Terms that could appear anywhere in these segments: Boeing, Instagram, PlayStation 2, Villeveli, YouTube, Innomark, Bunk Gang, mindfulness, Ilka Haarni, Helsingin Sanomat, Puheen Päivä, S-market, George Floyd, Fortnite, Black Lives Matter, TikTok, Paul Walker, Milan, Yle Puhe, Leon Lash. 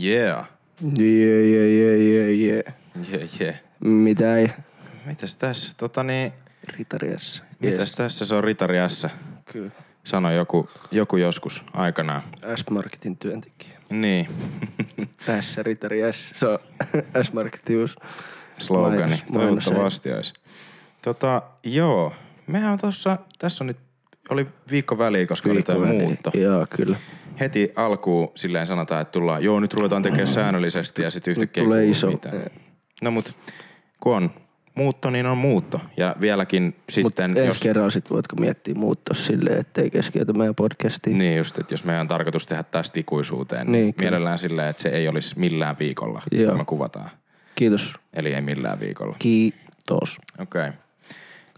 Yeah. Yeah, yeah, yeah, yeah, yeah. Yeah, yeah. Mitä ei? Mitäs tässä? Ritariassa. Mitäs tässä? Se on Ritariassa. Kyllä. Sano joku joskus aikanaan. S-marketin työntekijä. Niin. Tässä Ritari S. Se on S-marketin uusi slogani. Toivottavasti olisi. Joo. Mehän on tässä on nyt, oli viikko väliä, koska oli tämä muutto. Joo, kyllä. Heti alkuun silleen sanotaan, että tullaan, joo nyt ruvetaan tekemään säännöllisesti ja sitten yhtäkkiä tulee iso. Mitään. No mut, kun on muutto, niin on muutto. Ja vieläkin sitten... Mut ensi kerran sit voitko miettiä muuttoa silleen, ettei keskeytä meidän podcastiin. Niin just, että jos meidän on tarkoitus tehdä tästä ikuisuuteen, niin mielellään silleen, että se ei olisi millään viikolla, kun me kuvataan. Kiitos. Eli ei millään viikolla. Kiitos. Okei. Okay.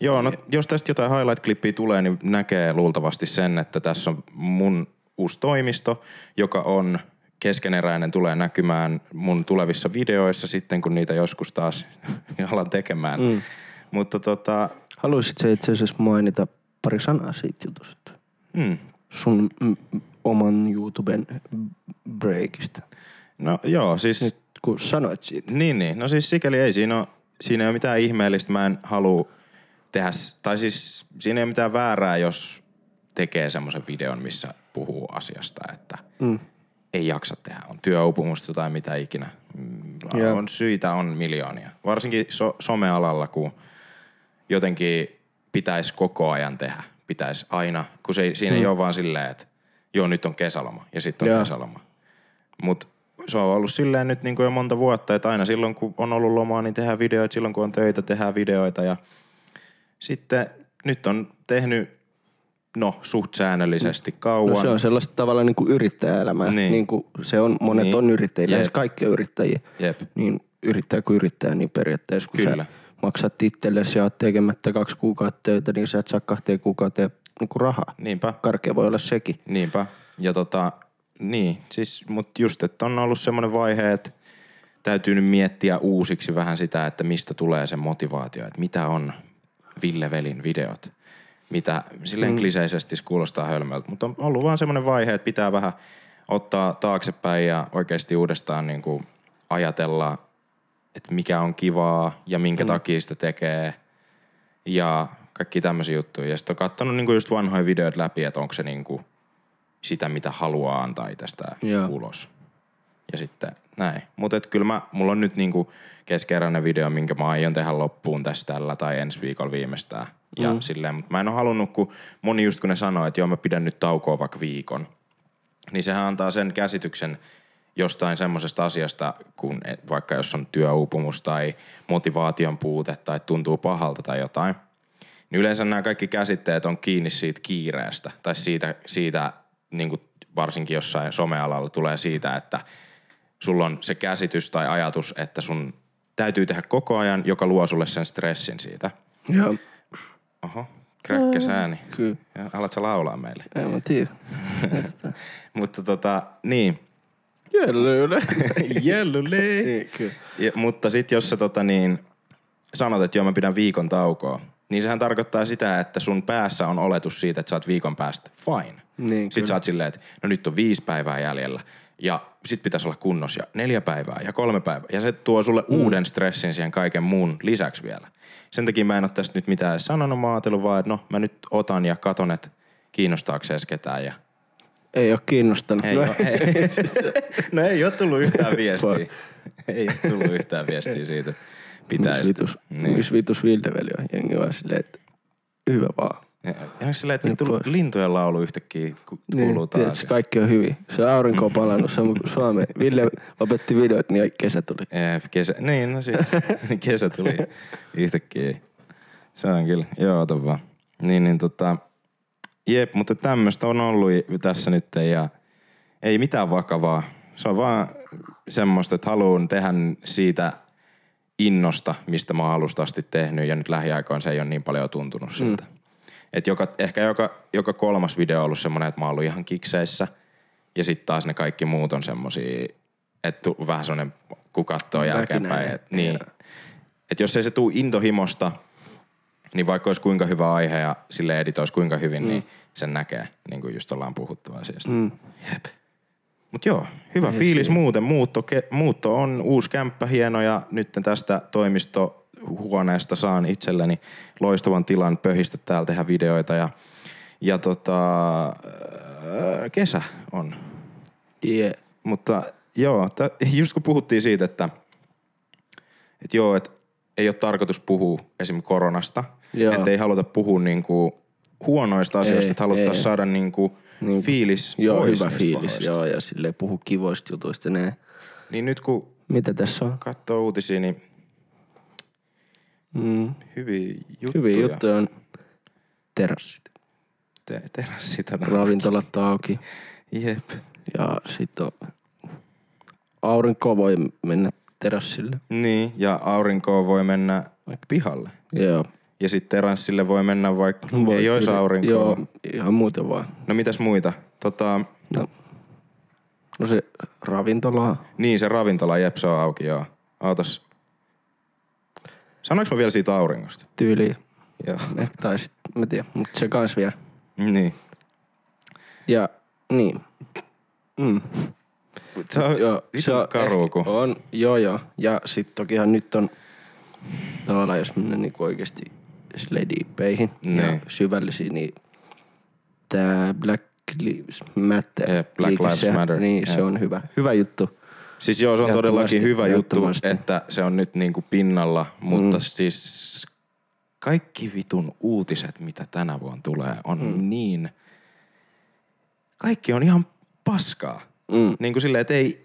Joo, no jos tästä jotain highlight-klippiä tulee, niin näkee luultavasti sen, että tässä on mun uusi toimisto, joka on keskeneräinen, tulee näkymään mun tulevissa videoissa sitten, kun niitä joskus taas alan tekemään. Mm. Mutta haluaisit sä itse asiassa mainita pari sanaa siitä jutusta? Mm. Sun oman YouTuben breakista. No joo, siis... Nyt kun sanoit siitä. Niin. No siis sikäli ei siinä ei ole mitään ihmeellistä. Mä en halua tehdä, tai siis siinä ei ole mitään väärää, jos tekee semmoisen videon, missä puhuu asiasta, että ei jaksa tehdä, on työuupumusta tai mitä ikinä. Yeah. Syitä on miljoonia. Varsinkin somealalla, kun jotenkin pitäisi koko ajan tehdä. Pitäisi aina, kun siinä ei ole vaan silleen, että joo nyt on kesäloma ja sitten on kesäloma. Mut se on ollut silleen nyt niin kuin jo monta vuotta, että aina silloin kun on ollut lomaa, niin tehdään videoita. Silloin kun on töitä, tehdään videoita ja sitten nyt on tehnyt suht säännöllisesti kauan. No se on sellaista tavallaan niin kuin yrittäjäelämää. Niin kuin se on, monet on yrittäjiä, lähes kaikki on yrittäjiä. Jep. Niin yrittää, niin periaatteessa kun sä maksat itsellesi ja oot tekemättä 2 kuukautta töitä, niin sä et saa 2 kuukauteen niin kuin rahaa. Niinpä. Karkea voi olla sekin. Niinpä. Ja mut just, että on ollut semmoinen vaihe, että täytyy nyt miettiä uusiksi vähän sitä, että mistä tulee se motivaatio, että mitä on Villevelin videot. Mitä silleen kliseisesti kuulostaa hölmöltä. Mutta on ollut vaan semmoinen vaihe, että pitää vähän ottaa taaksepäin ja oikeasti uudestaan niin kuin ajatella, että mikä on kivaa ja minkä takia sitä tekee ja kaikki tämmöisiä juttuja. Ja sitten on katsonut niin kuin just vanhoja videoita läpi, että onko se niin kuin sitä, mitä haluaa antaa itsestään ulos. Ja sitten näin. Mutta kyllä mulla on nyt niin kuin keskeräinen video, minkä mä aion tehdä loppuun tässä tällä tai ensi viikolla viimeistään. Ja silleen, mutta mä en ole halunnut, kun moni just kun ne sanoo, että joo mä pidän nyt taukoa vaikka viikon, niin sehän antaa sen käsityksen jostain semmoisesta asiasta, kun vaikka jos on työuupumus tai motivaation puute tai tuntuu pahalta tai jotain, niin yleensä nämä kaikki käsitteet on kiinni siitä kiireestä tai siitä niin kuin varsinkin jossain somealalla tulee siitä, että sulla on se käsitys tai ajatus, että sun täytyy tehdä koko ajan, joka luo sulle sen stressin siitä. Joo. Oho, kräkkäsääni. Kyllä. Alatko laulaa meille? En mä tiedä. Mutta niin. Jellule. Jellule. Mutta sit jos sä sanot, että joo mä pidän viikon taukoa, niin sehän tarkoittaa sitä, että sun päässä on oletus siitä, että sä oot viikon päästä fine. Niin, sit sä oot silleen, että no nyt on 5 päivää jäljellä ja sit pitäisi olla kunnossa ja 4 päivää ja 3 päivää. Ja se tuo sulle uuden stressin siihen kaiken muun lisäksi vielä. Sen takia mä en ole tästä nyt mitään sanonut, mä ajatellut vaan, että mä nyt otan ja katon, että kiinnostaako se edes ketään. Ja... Ei ole kiinnostanut. Ei ole tullut yhtään viestiä. Ei ole tullut yhtään viestiä siitä, että pitäisi. Missä vitus Villeveli on? Jengi vaan silleen, että hyvä vaan. Ja silleen, että nyt tullut lintujen laulu yhtäkkiä kuuluu taas. Tietysti kaikki on hyvin. Se aurinko on palannut, se on Suomeen. Ville lopetti videoit, niin kesä tuli. Kesä tuli yhtäkkiä. Se on kyllä, joo, ota vaan. Jep, mutta tämmöistä on ollut tässä nyt ja ei mitään vakavaa. Se on vaan semmoista, että haluan tehdä siitä innosta, mistä mä oon alusta asti tehnyt ja nyt lähiaikoin se ei ole niin paljon tuntunut siltä. Että joka kolmas video on ollut semmoinen, että mä oon ollut ihan kikseissä. Ja sitten taas ne kaikki muut on semmosia, että vähän semmoinen, kun katsoo jälkeenpäin. Että jos ei se tuu intohimosta, niin vaikka olisi kuinka hyvä aihe ja sille editoisi kuinka hyvin, niin sen näkee. Niin kuin just ollaan puhuttu asiasta. Jep. Mut joo, hyvä ei fiilis siinä. Muuten. Muutto on uusi kämppä, hieno, ja nyt tästä toimistohuoneesta saan itselleni loistavan tilan pöhistä täällä, tehdä videoita ja kesä on. Yeah. Mutta joo, just kun puhuttiin siitä, että ei ole tarkoitus puhua esim. Koronasta, että ei haluta puhua niinku huonoista asioista, että haluttaisiin saada niinku fiilis pois. Joo, hyvä fiilis, pahoista. Joo, ja silleen puhu kivoista jutuista ne. Niin nyt kun mitä tässä on? Katsoo uutisia, niin hyviä juttuja. Hyviä juttuja on terassit. Terassit on auki. Ravintolat on auki. Jep. Ja sit on aurinkoa voi mennä terassille. Niin, ja aurinkoa voi mennä vaikka pihalle. Joo. Ja sit terassille voi mennä vaikka ei ois aurinkoa. Joo, ihan muuten vaan. No mitäs muita? No se ravintola. Niin, se ravintola, jep, se on auki, joo. Ootas. Sanoinko mä vielä siitä auringosta? Tyyliin. Joo. Tai sit, mä tiedän, mut se kans vielä. Niin. Ja, niin. Se on vitun karuuku. On, joo. Ja sit tokihan nyt on tavallaan, jos mennään niinku oikeesti silleen diippeihin ja syvällisiin, niin tää Black Lives Matter. Black Lives Matter. Niin, se on hyvä. Hyvä juttu. Siis joo, se on todellakin hyvä juttu, että se on nyt niinku pinnalla, mutta siis kaikki vitun uutiset, mitä tänä vuonna tulee, on niin... Kaikki on ihan paskaa. Niin kuin silleen, että ei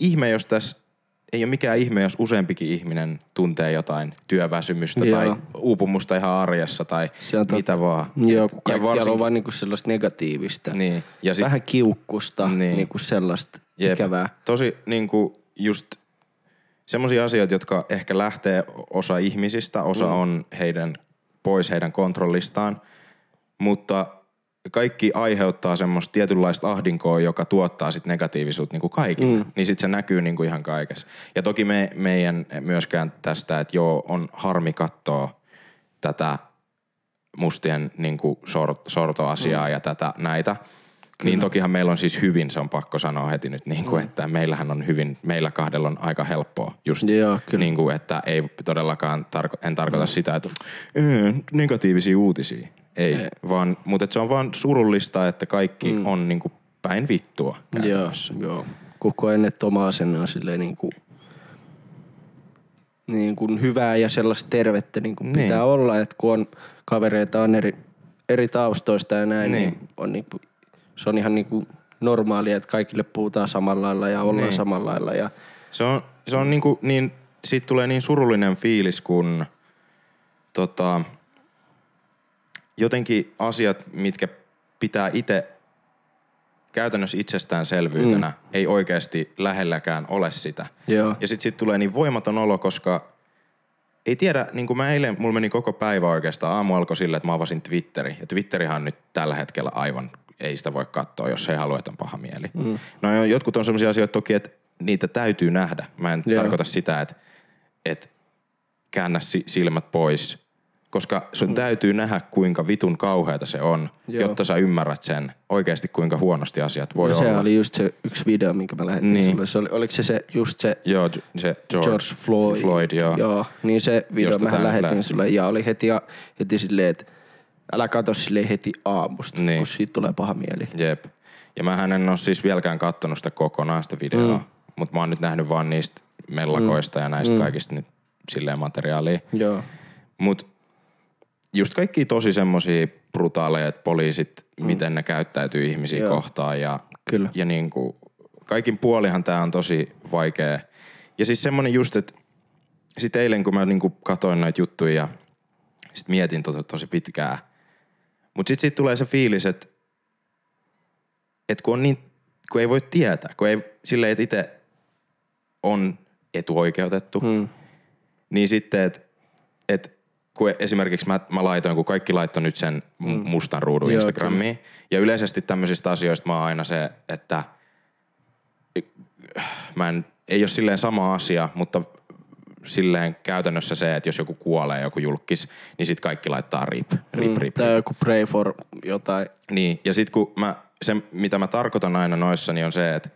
ole mikään ihme, jos useampikin ihminen tuntee jotain työväsymystä tai uupumusta ihan arjessa tai mitä vaan. Joo, kun kaikkialla on vaan niinku sellaista negatiivista, niin. Ja vähän kiukkusta, niinku sellaista ikävää. Tosi niinku just semmosia asioita, jotka ehkä lähtee osa ihmisistä, osa on pois heidän kontrollistaan, mutta... Kaikki aiheuttaa semmoista tietynlaista ahdinkoa, joka tuottaa sit negatiivisuutta niinku kaikille. Niin sit se näkyy niinku ihan kaikessa. Ja toki meidän myöskään tästä, että joo, on harmi katsoa tätä mustien niinku sortoasiaa ja tätä näitä. Kyllä. Niin tokihan meillä on siis hyvin, se on pakko sanoa heti nyt, niinku, että meillähän on hyvin, meillä kahdella on aika helppoa just. Joo, niinku, että ei todellakaan, en tarkoita sitä, että negatiivisia uutisia. Ei, vaan, mutta se on vaan surullista, että kaikki on niinku päin vittua käytännössä. Joo. Koko ennen oma asenne on silleen niinku hyvää ja sellaista tervettä niinku pitää olla, että kun on kavereita on eri taustoista ja näin, niin on niinku... Se on ihan niinku normaalia, että kaikille puhutaan samalla lailla ja ollaan samalla lailla. Ja... Se on niinku niin, siitä tulee niin surullinen fiilis, kun jotenkin asiat, mitkä pitää itse käytännössä itsestäänselvyytenä, ei oikeasti lähelläkään ole sitä. Joo. Ja sit tulee niin voimaton olo, koska ei tiedä, niin kuin mä eilen, mulla meni koko päivä oikeastaan. Aamu alkoi sille, että mä avasin Twitterin. Ja Twitterihan nyt tällä hetkellä aivan... Ei sitä voi katsoa, jos ei halua, että on paha mieli. No jotkut on sellaisia asioita toki, että niitä täytyy nähdä. Mä en tarkoita sitä, että käännä silmät pois. Koska sun täytyy nähdä, kuinka vitun kauheata se on, jotta sä ymmärrät sen oikeasti, kuinka huonosti asiat voi olla. Se oli just se yksi video, minkä mä lähetin sulle. Se oliko se just se, joo, se George Floyd joo. Niin se video mä lähetin sulle ja oli heti silleen, että älä katso sille heti aamusta, kun siitä tulee paha mieli. Jep. Ja mähän en ole siis vieläkään kattonut sitä kokonaan sitä videoa, mutta mä oon nyt nähnyt vaan niistä mellakoista ja näistä kaikista nyt silleen materiaalia. Joo. Mut just kaikki tosi semmosia brutaaleja, että poliisit, miten ne käyttäytyy ihmisiä kohtaan ja niinku kaikin puolihan tää on tosi vaikea. Ja siis semmonen just, että sit eilen kun mä niinku katoin noita juttuja ja sit mietin tosi pitkään. Mut sit siitä tulee se fiilis, että kun ei voi tietää, kun ei silleen, että itse on etuoikeutettu, niin sitten, että kun esimerkiksi mä laitoin, kun kaikki laittoi nyt sen mustan ruudun Instagramiin, ja yleisesti tämmöisistä asioista mä oon aina se, että ei ole silleen sama asia, mutta silleen käytännössä se, että jos joku kuolee, joku julkkis, niin sit kaikki laittaa rip. Tai joku pray for jotain. Niin, ja sit kun se mitä mä tarkoitan aina noissa, niin on se, että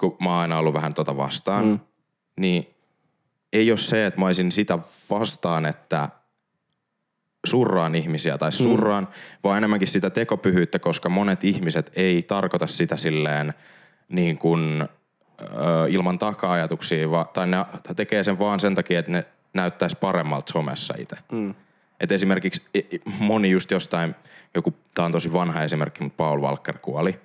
kun mä oon aina ollut vähän tota vastaan, niin ei ole se, että mä olisin sitä vastaan, että surraan ihmisiä tai surraan, vaan enemmänkin sitä tekopyhyyttä, koska monet ihmiset ei tarkoita sitä silleen niin kuin ilman taka-ajatuksia, tai ne tekee sen vaan sen takia, että ne näyttäisi paremmalta somessa itse. Et esimerkiksi moni just jostain, joku, tää on tosi vanha esimerkki, mutta Paul Walker kuoli.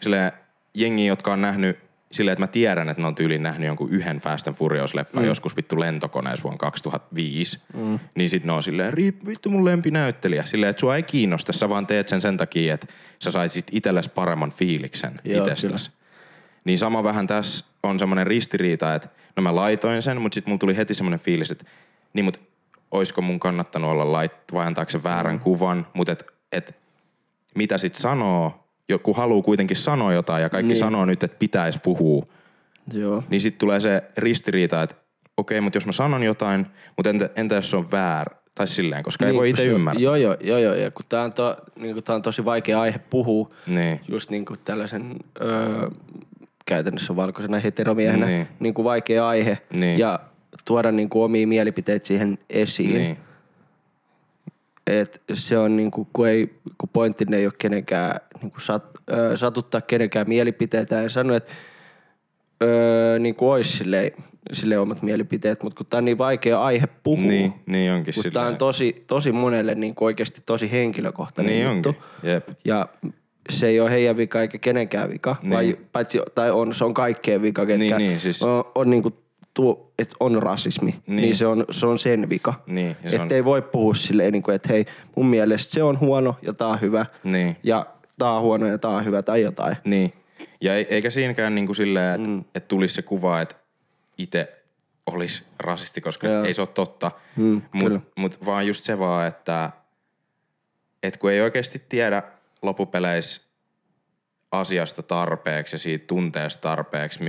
Silleen jengi, jotka on nähnyt silleen, että mä tiedän, että ne on tyyliin nähnyt jonkun yhden Fast and Furious-leffan joskus vittu lentokoneessa vuonna 2005, niin sit ne on silleen, vittu mun lempinäyttelijä. Silleen, että sua ei kiinnosta, sä vaan teet sen takia, että sä saisit itelles paremman fiiliksen itsestäsi. Niin sama vähän tässä on semmoinen ristiriita, että no mä laitoin sen, mutta sit mulla tuli heti semmoinen fiilis, että niin mut oisko mun kannattanut olla laittu vai antaako se väärän kuvan, mutta et mitä sit sanoo, joku haluu kuitenkin sanoa jotain ja kaikki sanoo nyt, että pitäisi puhua. Joo. Niin sit tulee se ristiriita, että okei, mutta jos mä sanon jotain, mutta entä jos se on väärä? Tai silleen, koska niin, ei voi itse ymmärtää. Joo. Ja kun tää on, niin tää on tosi vaikea aihe puhua, niin. Just niin kuin tällaisen... käytännössä valkoisena heteromiehenä, niin kuin vaikea aihe, ja tuoda niin kuin omia mielipiteitä siihen esiin. Niin. Et se on niin kuin, kun pointtinen ei ole kenenkään, niin kuin satuttaa kenenkään mielipiteitä, en sano, että niin kuin olisi silleen omat mielipiteet, mutta kun tää on niin vaikea aihe puhua, niin onkin mutta tää on tosi monelle niin kuin oikeasti tosi henkilökohtainen juttu. Jep. Ja se ei ole heidän vika eikä kenenkään vika, vai paitsi, tai on, se on kaikkeen vika, ketkä siis on niinku tuo, että on rasismi, niin se on sen vika. Niin, että ei voi puhua silleen, niin kuin, että hei, mun mielestä se on huono ja tää on hyvä, ja tää on huono ja tää on hyvä tai jotain. Niin, ja eikä siinäkään niinku silleen, että et tulisi se kuva, että itse olisi rasisti, koska ei se ole totta, mut vaan just se vaan, että et kun ei oikeasti tiedä, loppupeleissä asiasta tarpeeksi ja siitä tunteesta tarpeeksi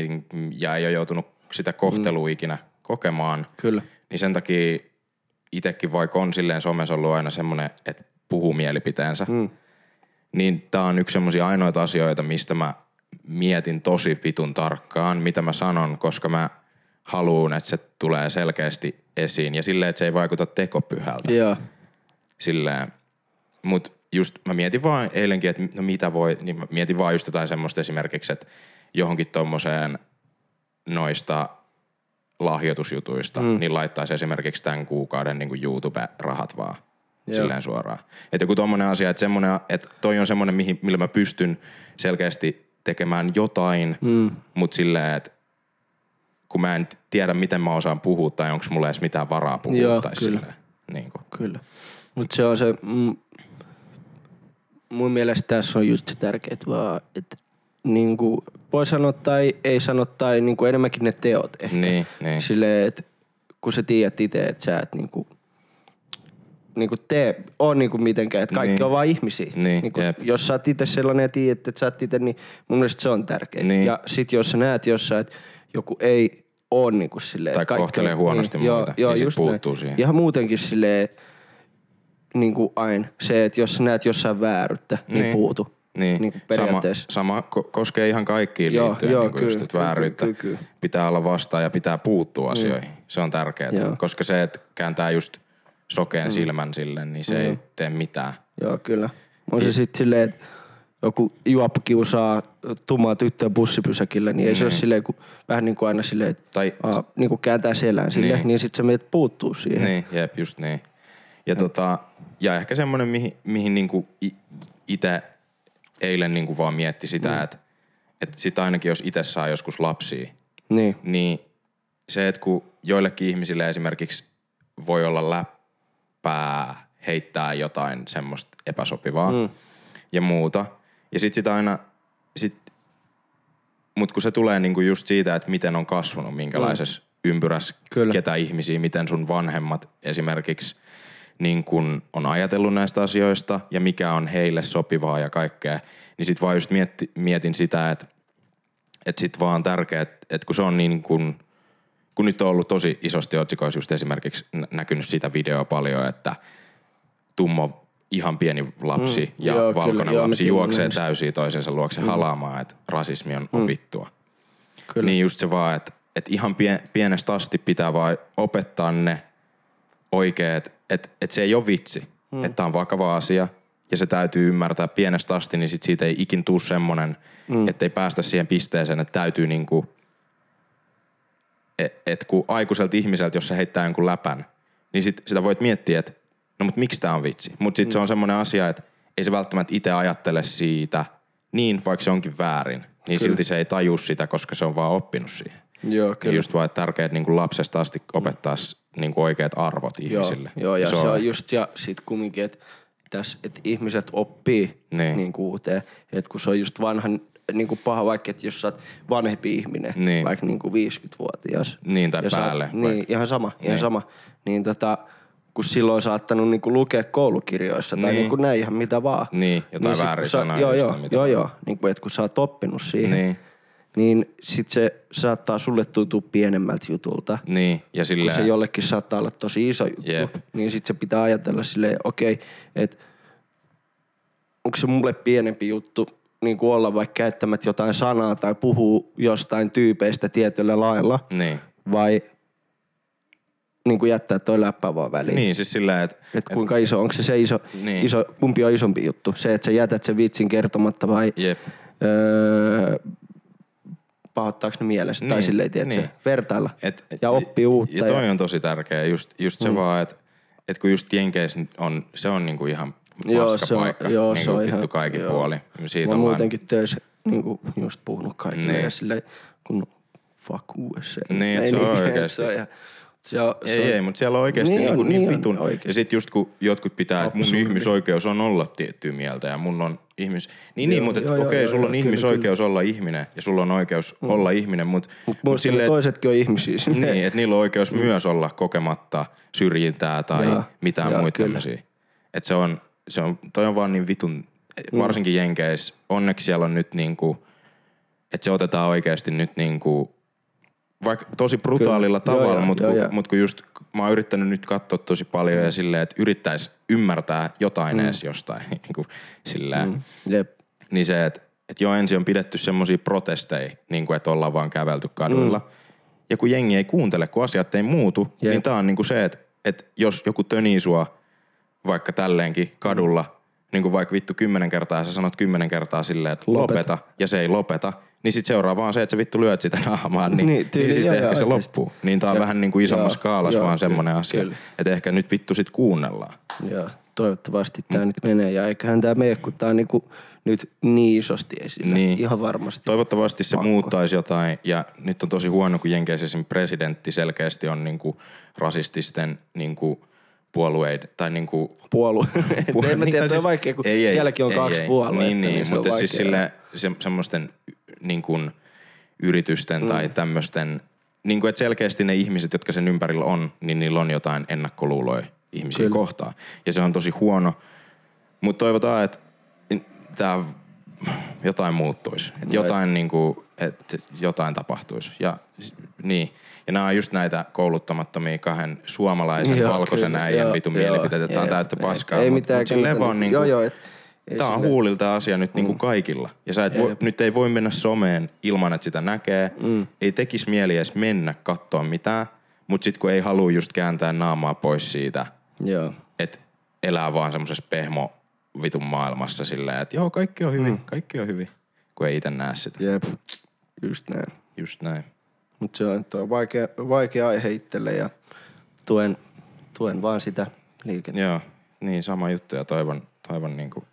ja ei ole joutunut sitä kohtelua ikinä kokemaan. Kyllä. Niin sen takia itsekin vaikka on silleen somessa ollut aina semmoinen, että puhuu mielipiteensä, niin tää on yksi semmosia ainoita asioita, mistä mä mietin tosi vitun tarkkaan, mitä mä sanon, koska mä haluun, että se tulee selkeästi esiin ja silleen, että se ei vaikuta tekopyhältä. Joo. Silleen. Mut just mä mietin vaan eilenkin, että no mitä voi, niin mä mietin vaan just jotain semmoista esimerkiksi, että johonkin tommoseen noista lahjoitusjutuista, niin laittaisi esimerkiksi tämän kuukauden niin kuin YouTube-rahat vaan silleen suoraan. Että joku tommonen asia, että semmonen, että toi on semmonen, millä mä pystyn selkeästi tekemään jotain, mut silleen, että kun mä en tiedä, miten mä osaan puhua tai onko mulla edes mitään varaa puhua. Joo, tai kyllä. Silleen. Niin kuin. Kyllä. Mut se on se... Mun mielestä tässä on just se tärkeet vaan, että niinku voi sanoa tai ei sano tai niinku enemmänkin ne teot ehkä. Niin. Silleen, että kun sä tiedät itse, että sä et niinku tee, on niinku mitenkään, että kaikki on vaan ihmisiä. Niinku, jos sä oot itse sellainen ja tiedät, että sä oot itse, niin mun mielestä se on tärkeet. Niin. Ja sit jos sä näet jossain, että joku ei oo niinku silleen. Tai kohtelee huonosti muita, niin sit puuttuu siihen. Ihan muutenkin silleen. Niin kuin aina. Se, että jos näet jossain vääryyttä, niin puutu. Niin kuin periaatteessa. Sama koskee ihan kaikkiin liittyen. Joo, niin kuin just, että vääryyttä pitää olla vastaan ja pitää puuttua asioihin. Se on tärkeää. Joo. Koska se, että kääntää just sokeen silmän sille, niin se ei tee mitään. Joo, kyllä. On se sitten silleen, että joku juoppu kiusaa tummaa tyttöä bussipysäkillä, niin ei se ole silleen, kun, vähän niin kuin aina silleen, että niin kuin kääntää selän silleen, niin sitten sä meidät puuttuu siihen. Niin, jep, just niin. Ja ja ehkä semmoinen, mihin niinku itse eilen niinku vaan mietti sitä, että sit ainakin jos itse saa joskus lapsia, niin se, että kun joillekin ihmisille esimerkiksi voi olla läppää, heittää jotain semmoista epäsopivaa ja muuta. Ja mut kun se tulee niinku just siitä, että miten on kasvanut, minkälaisessa ympyrässä, ketä ihmisiä, miten sun vanhemmat esimerkiksi niin kun on ajatellut näistä asioista ja mikä on heille sopivaa ja kaikkea, niin sit vaan just mietin sitä, että sit vaan on tärkeää, että kun se on niin kun nyt on ollut tosi isosti otsikoissa just esimerkiksi näkynyt sitä videoa paljon, että tumma ihan pieni lapsi ja valkoinen lapsi juoksee täysin toisensa luokse halaamaan, että rasismi on opittua. Kyllä. Niin just se vaan, että et ihan pienestä asti pitää vaan opettaa ne oikeat, että et se ei ole vitsi, että tämä on vakava asia ja se täytyy ymmärtää pienestä asti, niin sit siitä ei ikin tule semmoinen, että ei päästä siihen pisteeseen, että täytyy niinku, että kun aikuiselta ihmiseltä, jos se heittää jonkun läpän, niin sit sitä voit miettiä, että no mut miksi tää on vitsi? Mut sit se on semmoinen asia, että ei se välttämättä itse ajattele siitä niin, vaikka se onkin väärin, niin kyllä. silti se ei taju sitä, koska se on vaan oppinut siihen. Joo, kyllä. Ja just vaan, että tärkeää niin kuin lapsesta asti opettaa niin kuin oikeat arvot ihmisille. Joo, ja se on just, ja sit kumminkin, että et ihmiset oppii niin kuin uuteen, että kun se on just vanhan, niin kuin paha vaikka, että jos sä oot vanhempi ihminen, niin. vaikka niin kuin 50-vuotias. Niin, tai päälle. Oot, niin, ihan sama. Niin kun silloin saattanut niinku lukea koulukirjoissa tai niinku näin ihan mitä vaan. Niin, jotain niin väärin sanaa. Joo, niinku et kun sä oot oppinut siihen, niin sit se saattaa sulle tuntua pienemmältä jutulta. Niin, ja silleen. Kun se jollekin saattaa olla tosi iso juttu, niin sit se pitää ajatella silleen, okei, että onko se mulle pienempi juttu niinku olla vaikka käyttämättä jotain sanaa tai puhuu jostain tyypeistä tietyllä lailla, vai... Niin kuin jättää toi läppä vaan väliin. Niin, siis sillä, että... Että kuinka iso, onko se iso, iso, kumpi on isompi juttu? Se, että sä jätät sen vitsin kertomatta vai pahoittaako ne mielestä? Tai silleen, tiedätkö, vertailla ja oppii uutta. Ja toi on tosi tärkeä, just se vaan, että kun just jenkeissä on, se on niinku ihan paska paikka. Joo, se on ihan... Vittu kaikin puoli. Mä oon muutenkin töissä niinku just puhunut kaikille ja silleen, kun fuck USA. Niin, että se on oikeasti... Ei, mutta siellä on oikeasti niin vitun. Oikeasti. Ja sit just kun jotkut pitää, että mun ihmisoikeus on olla tiettyä mieltä ja mun on ihmis... Niin, mutta okei, sulla on ihmisoikeus olla ihminen ja sulla on oikeus olla ihminen, mutta... Mutta toisetkin on ihmisiä. Niin, että niillä on oikeus myös olla kokematta syrjintää tai mitään muita tämmöisiä. Että toi on vaan niin vitun, varsinkin jenkeissä, onneksi siellä on nyt niinku, että se otetaan oikeasti nyt niinku... Vaikka tosi brutaalilla tavalla, mutta kun just mä oon yrittänyt nyt katsoa tosi paljon ja silleen, että yrittäis ymmärtää jotain edes jostain, niin kuin silleen. Niin se, että ensin on pidetty semmosia protesteja, niin kuin että ollaan vaan kävelty kaduilla. Ja kun jengi ei kuuntele, kun asiat ei muutu, niin tää on niin kuin se, että jos joku tönii sua vaikka tälleenkin kadulla, niin kuin vaikka vittu 10 kertaa ja sä sanot 10 kertaa silleen, että lopeta ja se ei lopeta, niin sit seuraa vaan se, että sä vittu lyöt sitä naamaan, niin sit ehkä se loppuu. Niin tää on vähän niinku isommassa skaalassa vaan semmonen asia, että ehkä nyt vittu sit kuunnellaan. Joo, toivottavasti tää nyt menee ja eiköhän tää mene, kun tää on niinku nyt niin isosti esillä, ihan varmasti. Toivottavasti se muuttaisi jotain ja nyt on tosi huono, kun jenkeissä esimerkiksi presidentti selkeästi on niinku rasististen niinku... puolueiden, tai niinku... En mä tiedä, toi on vaikea, kun sielläkin on 2 puolueita. Niin, mutta siis sille semmoisten niinku yritysten tai tämmöisten, niinku että selkeästi ne ihmiset, jotka sen ympärillä on, niin niillä on jotain ennakkoluuloja ihmisiä kohtaan. Ja se on tosi huono, mutta toivotaan, että tää jotain muuttuisi. Että jotain niinku, että jotain tapahtuisi. Ja niin. Ja nämä on just näitä kouluttamattomia 2 suomalaisen valkoisen äijän vitun mielipiteitä. Tämä on täyttä paskaa. Ei mitään. Tämä on huulilta asia nyt niinku kaikilla. Ja sä nyt ei voi mennä someen ilman, että sitä näkee. Ei tekisi mieli edes mennä katsoa mitään. Mutta sit kun ei halua just kääntää naamaa pois siitä, että elää vaan semmosessa pehmo vitun maailmassa silleen, että joo, kaikki on hyvin, kun ei itse näe sitä. Jep, just näin. Mutta se on vaikea aihe itselle ja tuen vaan sitä liikettä. Joo, niin sama juttu ja toivon niinku...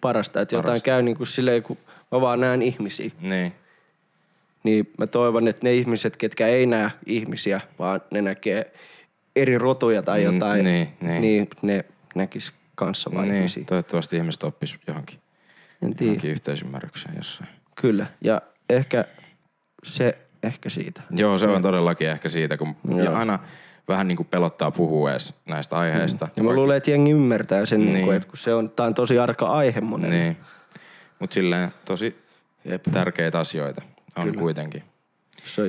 Parasta, että jotain käy niinku silleen, kun mä vaan näen ihmisiä. Niin mä toivon, että ne ihmiset, ketkä ei näe ihmisiä, vaan ne näkee eri rotuja tai jotain, niin ne näkis kanssa vaan ihmisiä. Toivottavasti ihmiset oppis johonkin yhteisymmärrykseen jossain. Kyllä, ja ehkä siitä. Joo, se on todellakin ehkä siitä, kun aina vähän niin kuin pelottaa puhua edes näistä aiheista. Ja mä luulen, että jengi ymmärtää sen, niin kuin, että kun tää on tosi arka aihe monen. Niin, mutta silleen tosi tärkeitä asioita on kuitenkin. Se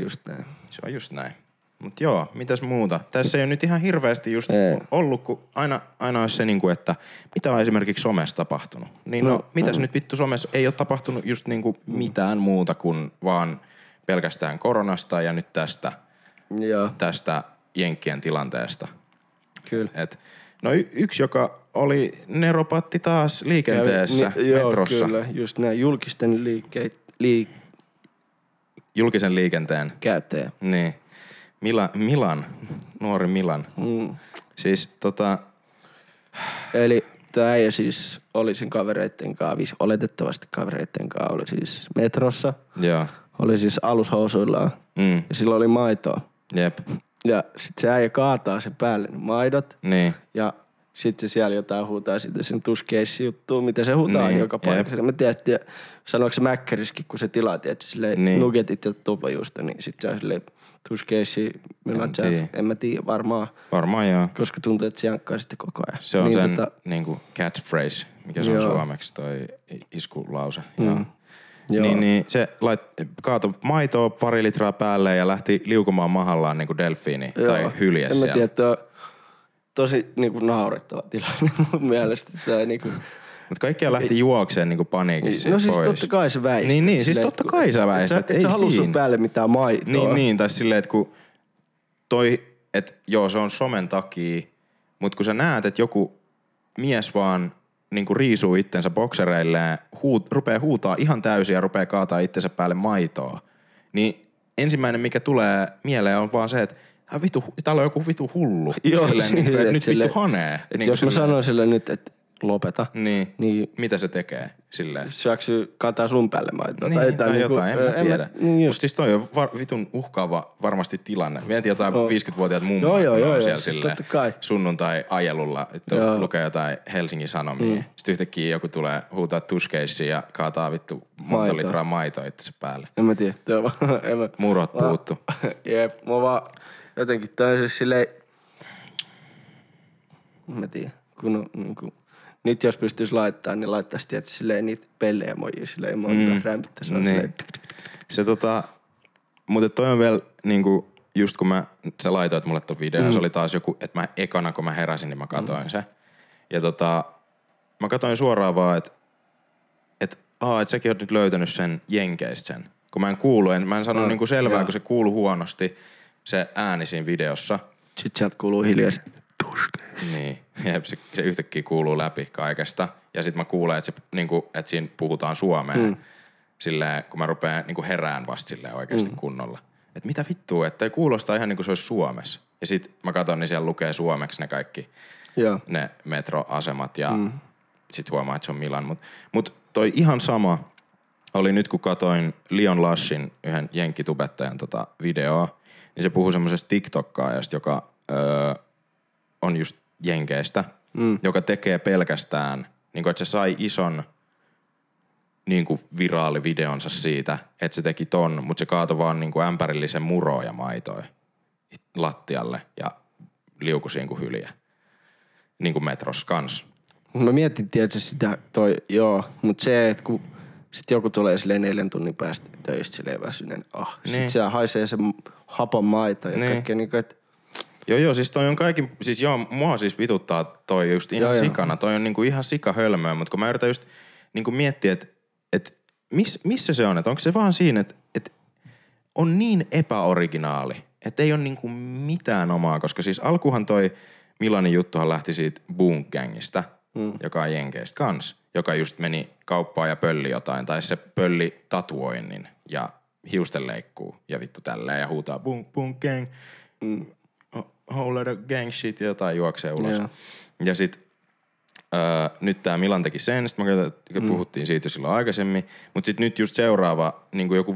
on just näin. Mut joo, mitäs muuta? Tässä ei ole nyt ihan hirveästi just ollut, kun aina olisi se niin kuin, että mitä on esimerkiksi somessa tapahtunut. Niin mitäs nyt vittu somessa ei ole tapahtunut just niin kuin mitään muuta kuin vaan... pelkästään koronasta ja nyt tästä jenkkien tilanteesta. Kyllä. Et, no yksi, joka oli neropatti taas liikenteessä, metrossa. Joo, kyllä, just näin julkisten julkisen liikenteen. Käteen. Niin. Nuori Milan. Mm. Siis eli tämä äijä siis oli sen kavereitten kanssa, oletettavasti kavereitten kanssa, oli siis metrossa. Joo. Oli siis alushousuillaan. Mm. Ja sillä oli maitoa. Jep. Ja sit se äijä kaataa sen päälle ne maidot. Niin. Ja sit se siellä jotain huutaa siitä sen tuskeissi juttuun, mitä se huutaa niin, joka paikassa. Mä tiedän, sanoiko se mäkkäriskin, kun se tilaa, tietysti silleen niin. Nugetit ja tupajuusta, niin sit se on silleen tuskeissi, en mä tiedä, varmaan. Varmaan joo. Koska tuntuu, että se jankkaa sitten koko ajan. Se on niin, sen niinku catchphrase, mikä se on suomeksi, toi iskulause. Mm. Joo. Niin se kaatoi maitoa pari litraa päälle ja lähti liukumaan mahallaan niinku delfiini tai hylje siellä. En mä tiedä, että tosi niinku naurettava tilanne mun mielestä. Niinku. Mutta kaikkia lähti juokseen niinku paniikin pois. No siis pois. Totta kai se väistät. Niin, siis totta kai sä väistät. Et sä haluu sun päälle mitään maitoa. Niin, tai silleen, että kun toi, että joo se on somen takia, mut kun sä näet, että joku mies vaan niinku riisuu itsensä boksereilleen, rupeaa huutaa ihan täysin ja rupeaa kaataa itsensä päälle maitoa, niin ensimmäinen mikä tulee mieleen on vaan se, että täällä on joku vitu hullu. Joo, nyt vittu hanee. Niin jos mä sanoin sille nyt, että lopeta. Niin. Mitä se tekee silleen? Se jaksyy kaataa sun päälle maitoa. Niin, tai jotain, en mä tiedä. Mutta siis toi on vitun uhkaava varmasti tilanne. Mietin jotain 50-vuotiaat mummoja. Joo, siellä silleen sunnuntai-ajelulla, että lukee jotain Helsingin Sanomia. Mm. Sitten yhtäkkiä joku tulee huutaa tuskeissi ja kaataa vittu monta litraa maitoa itsensä päälle. En mä tiedä. Murot puuttu. Jep, mä vaan jotenkin toisessa silleen, mä tiedän, kun niinku. Nyt jos pystyisi laittamaan, niin laittaisi tietysti silleen niitä pelleemojia silleen monta rämpittäisi. Niin. Se mutta toi on vielä niinku, just kun sä laitoit mulle ton videon, se oli taas joku, että mä ekana kun mä heräsin, niin mä katoin se. Ja mä katoin suoraan vaan, että säkin oot nyt löytänyt sen jenkeistä sen. Kun mä en kuulu, mä en sano niinku selvää, kun se kuului huonosti se ääni siinä videossa. Sitten sieltä kuuluu hiljaisen. Niin, jep, se yhtäkkiä kuuluu läpi kaikesta. Ja sit mä kuulen, että niinku, et siinä puhutaan suomea, silleen, kun mä rupean niinku herään vasta silleen oikeasti kunnolla. Et mitä vittua, että ei kuulostaa ihan niinku se olisi Suomessa. Ja sit mä katson, niin siellä lukee suomeksi ne kaikki ne metroasemat ja sit huomaa, että se on Milan. Mut toi ihan sama oli nyt, kun katoin Leon Lashin yhden jenkkitubettajan videoa, niin se puhuu semmosesta TikTokkaajasta, joka on just jenkeistä, joka tekee pelkästään, niin kuin, että se sai ison niin kuin viraalivideonsa siitä, että se teki ton, mutta se kaatoi vaan niin kuin ämpärillisen muroa ja maitoa lattialle ja liukusiin kuin hyliä. Niin kuin metros kans. Mä mietin tietysti sitä mutta se, että kun sitten joku tulee silleen 4 tunnin päästä töistä silleen väsyneen, niin. Sitten siellä haisee se hapan maito ja kaikkea niin kuin, että Joo, siis toi on kaikki, siis mua siis vituttaa toi just ihan sikana. Toi on niinku ihan sikahölmöä, mutta kun mä yritän just niinku miettiä, että missä se on, että onko se vaan siinä, että on niin epäoriginaali, että ei ole niinku mitään omaa, koska siis alkuhan toi Milanin juttuhan lähti siitä Bunk Gangista, joka on jenkeistä kans, joka just meni kauppaan ja pölli jotain, tai se pölli tatuoinnin ja hiustenleikkuu ja vittu tälleen ja huutaa Bunk Gang. Mm. Whole lot of gang shit ja jotain juoksee ulos. Yeah. Ja sit nyt tää Milan teki sen, sit me puhuttiin siitä jo silloin aikaisemmin, mut sit nyt just seuraava, niinku joku 1-2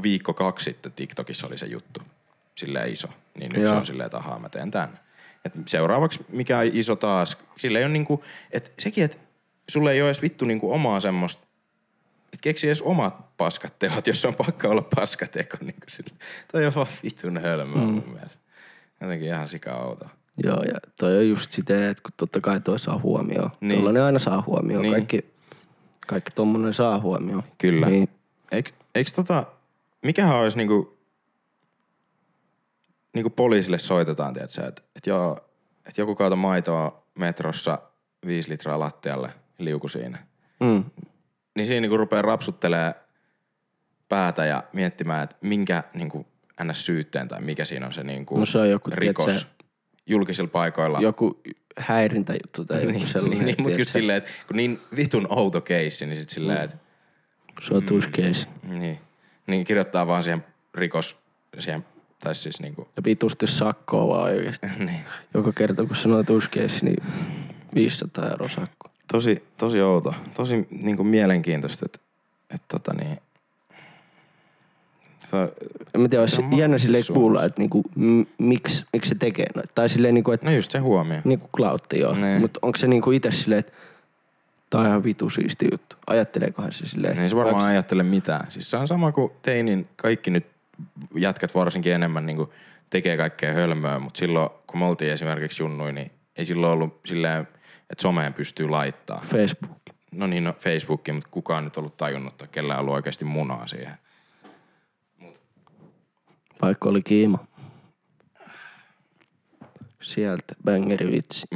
sitten TikTokissa oli se juttu, silleen iso. Niin nyt se on silleen, että ahaa mä teen tän. Et seuraavaksi mikä iso taas, silleen on niinku, et sekin, et sulle ei oo edes vittu niinku omaa semmoista, et keksi edes omat paskat teot, jos on pakka olla paskateko niinku silleen. Toi on vaan vitun hölmöä mun mielestä. Jotenkin ihan sikaouta. Joo, ja toi on just sitä, että kun totta kai toi saa huomioon. Niin. Tollainen aina saa huomioon. Niin. Kaikki tommonen saa huomioon. Kyllä. Niin. Eiks mikähän olisi niinku poliisille soitetaan, tiiätsä, että joo, että joku kaata maitoa metrossa 5 litraa lattialle liuku siinä. Niin siinä niinku rupee rapsuttelee päätä ja miettimään, että minkä niin kuin, NS-syytteen tai mikä siinä on se, niin kuin, no se on joku, rikos tietsä, julkisilla paikoilla. Joku häirintäjuttu tai joku sellainen. Niin, mutta just silleen, että kun niin vitun outo keissi, niin sit silleen, että... Se on tuskeissi. Niin. Niin kirjoittaa vaan siihen rikos, siihen, tai siis niinku... Ja vitusti sakkoa vaan oikeesti. Niin. Joka kerta, kun sanoo tuskeissi, niin 500 euroa sakkoa. Tosi outo. Tosi niinku mielenkiintoista, että et, en mä tiedä, olisi jännä silleen kuulla, että niinku, miksi se tekee noin. Tai silleen niinku, että... No just se huomio. Niinku klautti, joo. Nee. Mutta onko se niinku itse silleen, että tää on ihan vitu siisti juttu. Ajatteleekohan se silleen? Ei se varmaan ajattele mitään. Siis se on sama kuin teinin, kaikki nyt jätkät varsinkin enemmän niinku tekee kaikkea hölmöä, mutta silloin kun me oltiin esimerkiksi junnuin, niin ei silloin ollut silleen, että someen pystyy laittaa. Facebook. No niin, no Facebookiin, mutta kukaan nyt ollut tajunnut, että kellään ollut oikeasti munaa siihen. Vaikka oli kiima. Sieltä bängeri vitsi.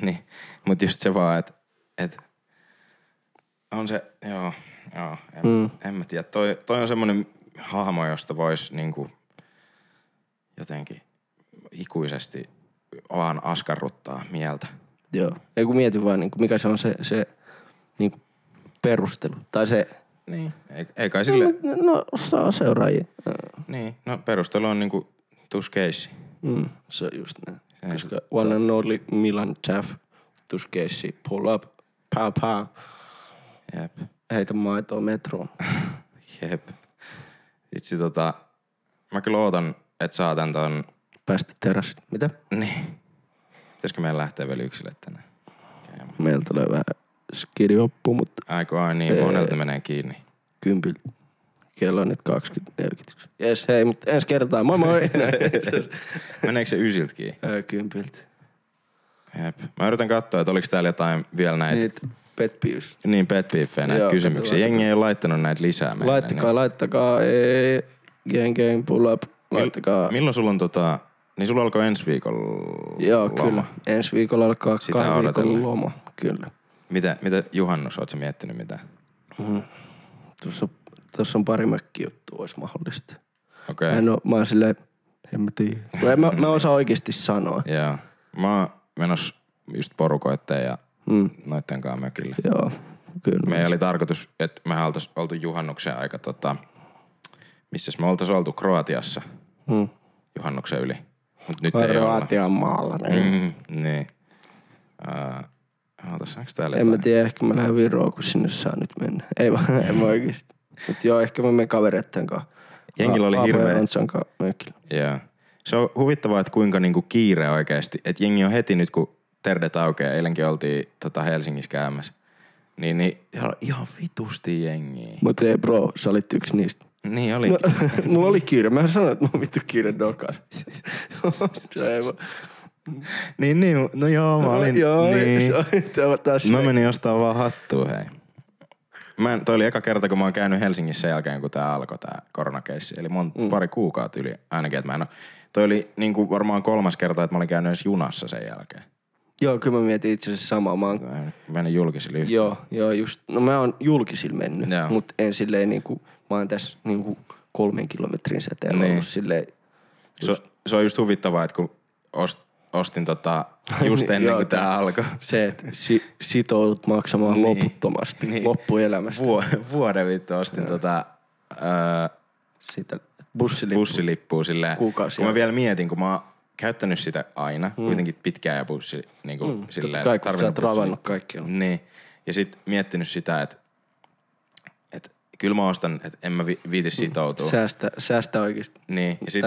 Niin, mut just se vaan, että on se, joo, en mä tiedä. Toi on semmonen hahmo, josta vois niinku jotenkin ikuisesti vaan askarruttaa mieltä. Joo, ei kun mieti vaan niinku, mikä se on se niinku perustelu, tai se... Niin, ei kai sille... No, saa seuraajia. Niin, no perustelu on niinku tuskeissi. Se on just näin. Koska one and only Milan Chaff, tuskeissi, pull up, pow pow. Jep. Heitä maitoa metroon. Jep. Itse mä kyllä ootan, et saa tän ton... Päästä terassit. Mitä? Niin. Pitäisikö meidän lähteä vielä yksille tänään? Okay, meillä tulee vähän... skidihoppu, mutta... Aiku, niin, monelta menee kiinni. 10. Kello on nyt 20.40. Jes, hei, mutta ensi kertaa. Moi moi! Meneekö se 9:00? 10:00. Jep. Mä yritän katsoa, että oliko täällä jotain vielä näitä... Niitä pet peeves. Niin, pet peeves, näitä kysymyksiä. Jengi ei ole laittanut näitä lisää meille. Laittakaa. Gang, pull up. Laittakaa. Milloin sulla on Niin sulla alkoi ensi viikolla... Joo, kyllä. Ensi viikolla alkaa 2 viikon loma. Kyllä. Mitä juhannus, ootko sä miettinyt mitään? Tuossa on pari mökkijuttua, olisi mahdollista. Okei. Okay. Mä oon silleen, en mä tiedä. Mä osaan oikeasti sanoa. Joo. Mä oon menossa just porukoitteen ja noitten kanssa mökille. Joo, kyllä. Meillä oli tarkoitus, että mehän oltais oltu juhannuksen aika missäs me oltais oltu Kroatiassa juhannuksen yli. Mut nyt ei olla. Kroatian maalla. Niin. En mä tiedä, ehkä mä lähden Viroon, kun sinne saa nyt mennä. Ei vaan, en oikeesti. Mut joo, ehkä mä menen kavereitten kanssa. Jengillä oli hirveä. Rantsan kanssa mökillä. Joo. Se on huvittavaa, että kuinka niinku kiire oikeesti. Et jengi on heti nyt, kun terdet aukeaa. Eilenkin oltiin Helsingissä käymässä. Niin ihan vitusti jengiä. Mut ei bro, sä olit yksi niistä. Niin oli. Mulla oli kiire. Mä sanoin, että mä oon vittu kiire dokas. Niin, no joo, mä olin. Joo, niin. Mä menin ostamaan vaan hattua, hei. Toi oli eka kerta, kun mä oon käynyt Helsingissä sen jälkeen, kun tää alkoi tää koronakeissi. Eli mä oon pari kuukautta yli ainakin, että mä en oo. Toi oli niinku varmaan 3. kerta, että mä olin käynyt edes junassa sen jälkeen. Joo, kyllä mä mietin itse asiassa samaa. Mä en oo julkisilla yhtään. Joo, just. No mä oon julkisilla mennyt, mut en silleen niinku, mä oon tässä niinku 3 kilometrin säteellä niin. Ollut silleen. Just... Se on just huvittavaa, että kun ostin just ennen kuin tää alkoi. Se, että sitoudut maksamaan loputtomasti, loppuelämästä. Vuoden vittu ostin sitä bussilippua silleen. Kuukausi. Kun mä vielä mietin, kun mä oon käyttänyt sitä aina, kuitenkin pitkään ja bussi, niin kuin silleen. Totta kai, kun sä oot ravannut kaikkea. Niin. Ja sit miettinyt sitä, että kyllä mä ostan, että en mä viiti sitoutua. Säästä oikeesti. Niin. Ja sit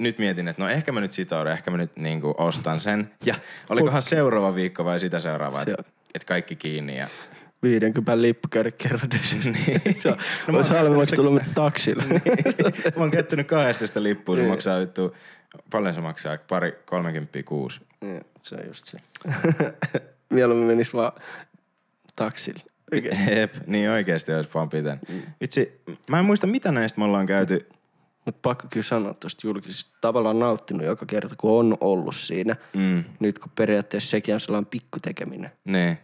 nyt mietin, että no ehkä mä nyt sitoudun, ehkä mä nyt niinku ostan sen. Ja olikohan seuraava viikko vai sitä seuraavaa, että kaikki kiinni ja... 50 lippu käydä kerran desin. No, olisi halvemmaksi tullut taksilla. Mä oon käyttänyt 12 lippua, se maksaa vittu... Paljon se maksaa? 30 kuusi. Joo, se on just se. Mieluummin menis vaan taksilla. Jep, niin oikeesti olisi vaan pitänyt. Vitsi, mä en muista mitä näistä me ollaan käyty... Mutta pakko kyllä sanoa tuosta julkisesti. Tavallaan nauttinut joka kerta, kun on ollut siinä. Nyt kun periaatteessa sekin on sellainen pikkutekeminen. Niin.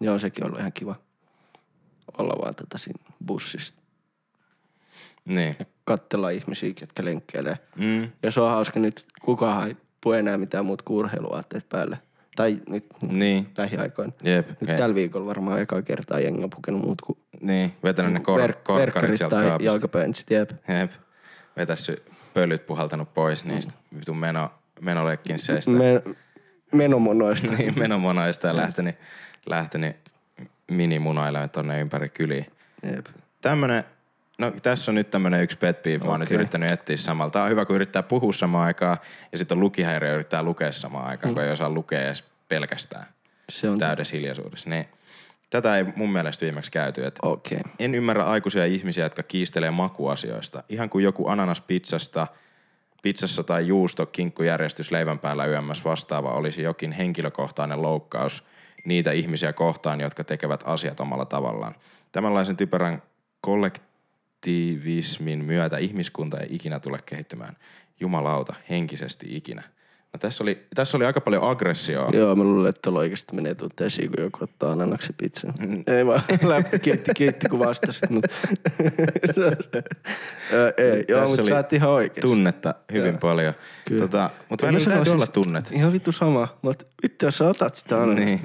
Joo, sekin on ollut ihan kiva olla vaan siinä bussissa. Niin. Ja katsella ihmisiä, jotka lenkkeilee. Mm. Ja se on hauska nyt, kukaan ei puhe enää mitään muuta kuin urheiluaatteet päälle. Tai nyt niin. Lähiaikoina. Jep, nyt tällä viikolla varmaan ekaa kertaa jengi on pukenut muut kuin... Niin, vetänyt ne korkkarit sieltä kaapista. Verkkarit tai jalkapöntsit, jep. Jep. Vetässy pölyt puhaltanut pois niistä vitun menoleikkinsseistä. Menomonoista. Niin, menomonoista ja lähtenyt minimunailemaan tonne ympäri kyliin. Jep. Tämmönen... No tässä on nyt tämmönen yksi pet peeve, mä oon nyt yrittänyt etsiä samalla. Tää on hyvä, kun yrittää puhua samaan aikaan ja sitten on lukihäiriö yrittää lukea samaan aikaan, kun ei osaa lukea edes pelkästään täydessä hiljaisuudessa. Niin, tätä ei mun mielestä viimeksi käyty. En ymmärrä aikuisia ihmisiä, jotka kiistelee makuasioista. Ihan kuin joku ananas pizzassa tai juusto, kinkkujärjestys leivän päällä yömmässä vastaava olisi jokin henkilökohtainen loukkaus niitä ihmisiä kohtaan, jotka tekevät asiat omalla tavallaan. Tämänlaisen typerän kollektiivismin myötä ihmiskunta ei ikinä tule kehittymään. Jumalauta, henkisesti ikinä. No tässä oli aika paljon aggressioa. Joo, mä luulen, että tuolla oikeasti menee tuolta esiin, kun joku ottaa ananaksi pizzan. Ei vaan, kiitti kun vastasit, mutta ei, joo, mutta sä oot ihan oikeassa. Tunnetta hyvin paljon. Mutta välillä täytyy olla tunnet. Ihan vittu sama, mutta vittu jos sä otat sitä ananaksi.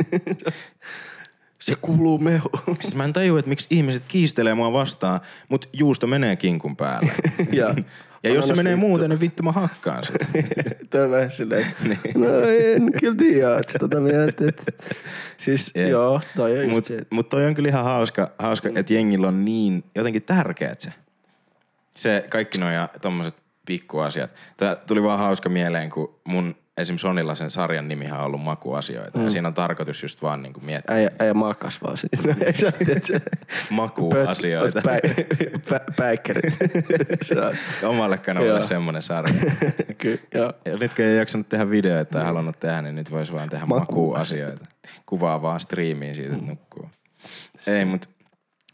Se kuuluu mehuun. Siis mä en tajua, että miksi ihmiset kiistelee mua vastaan, mutta juusto menee kinkun päälle. Ja jos se menee muuten, niin vittu mä hakkaan sitä. Tämä on vähän silleen, no en kyllä tiedä, että tätä mieltä. Siis joo, toi on just se. Mutta toi on kyllä ihan hauska, että jengillä on niin jotenkin tärkeät se. Se kaikki noi ja tommoset pikkuasiat. Tää tuli vaan hauska mieleen, kun mun... Esim. Sonilla sen sarjan nimihän on ollut makuasioita. Ja siinä on tarkoitus just vaan niinku miettiä. Äijä makas vaan siinä. Makuasioita. Päikkärit. Omalle kanavalle semmonen sarja. Kyllä, joo. Nyt kun ei jaksanut tehdä videoita tai halunnut tehdä, niin nyt vois vaan tehdä makuasioita. Kuvaa vaan striimiin siitä, että nukkuu. Ei, mut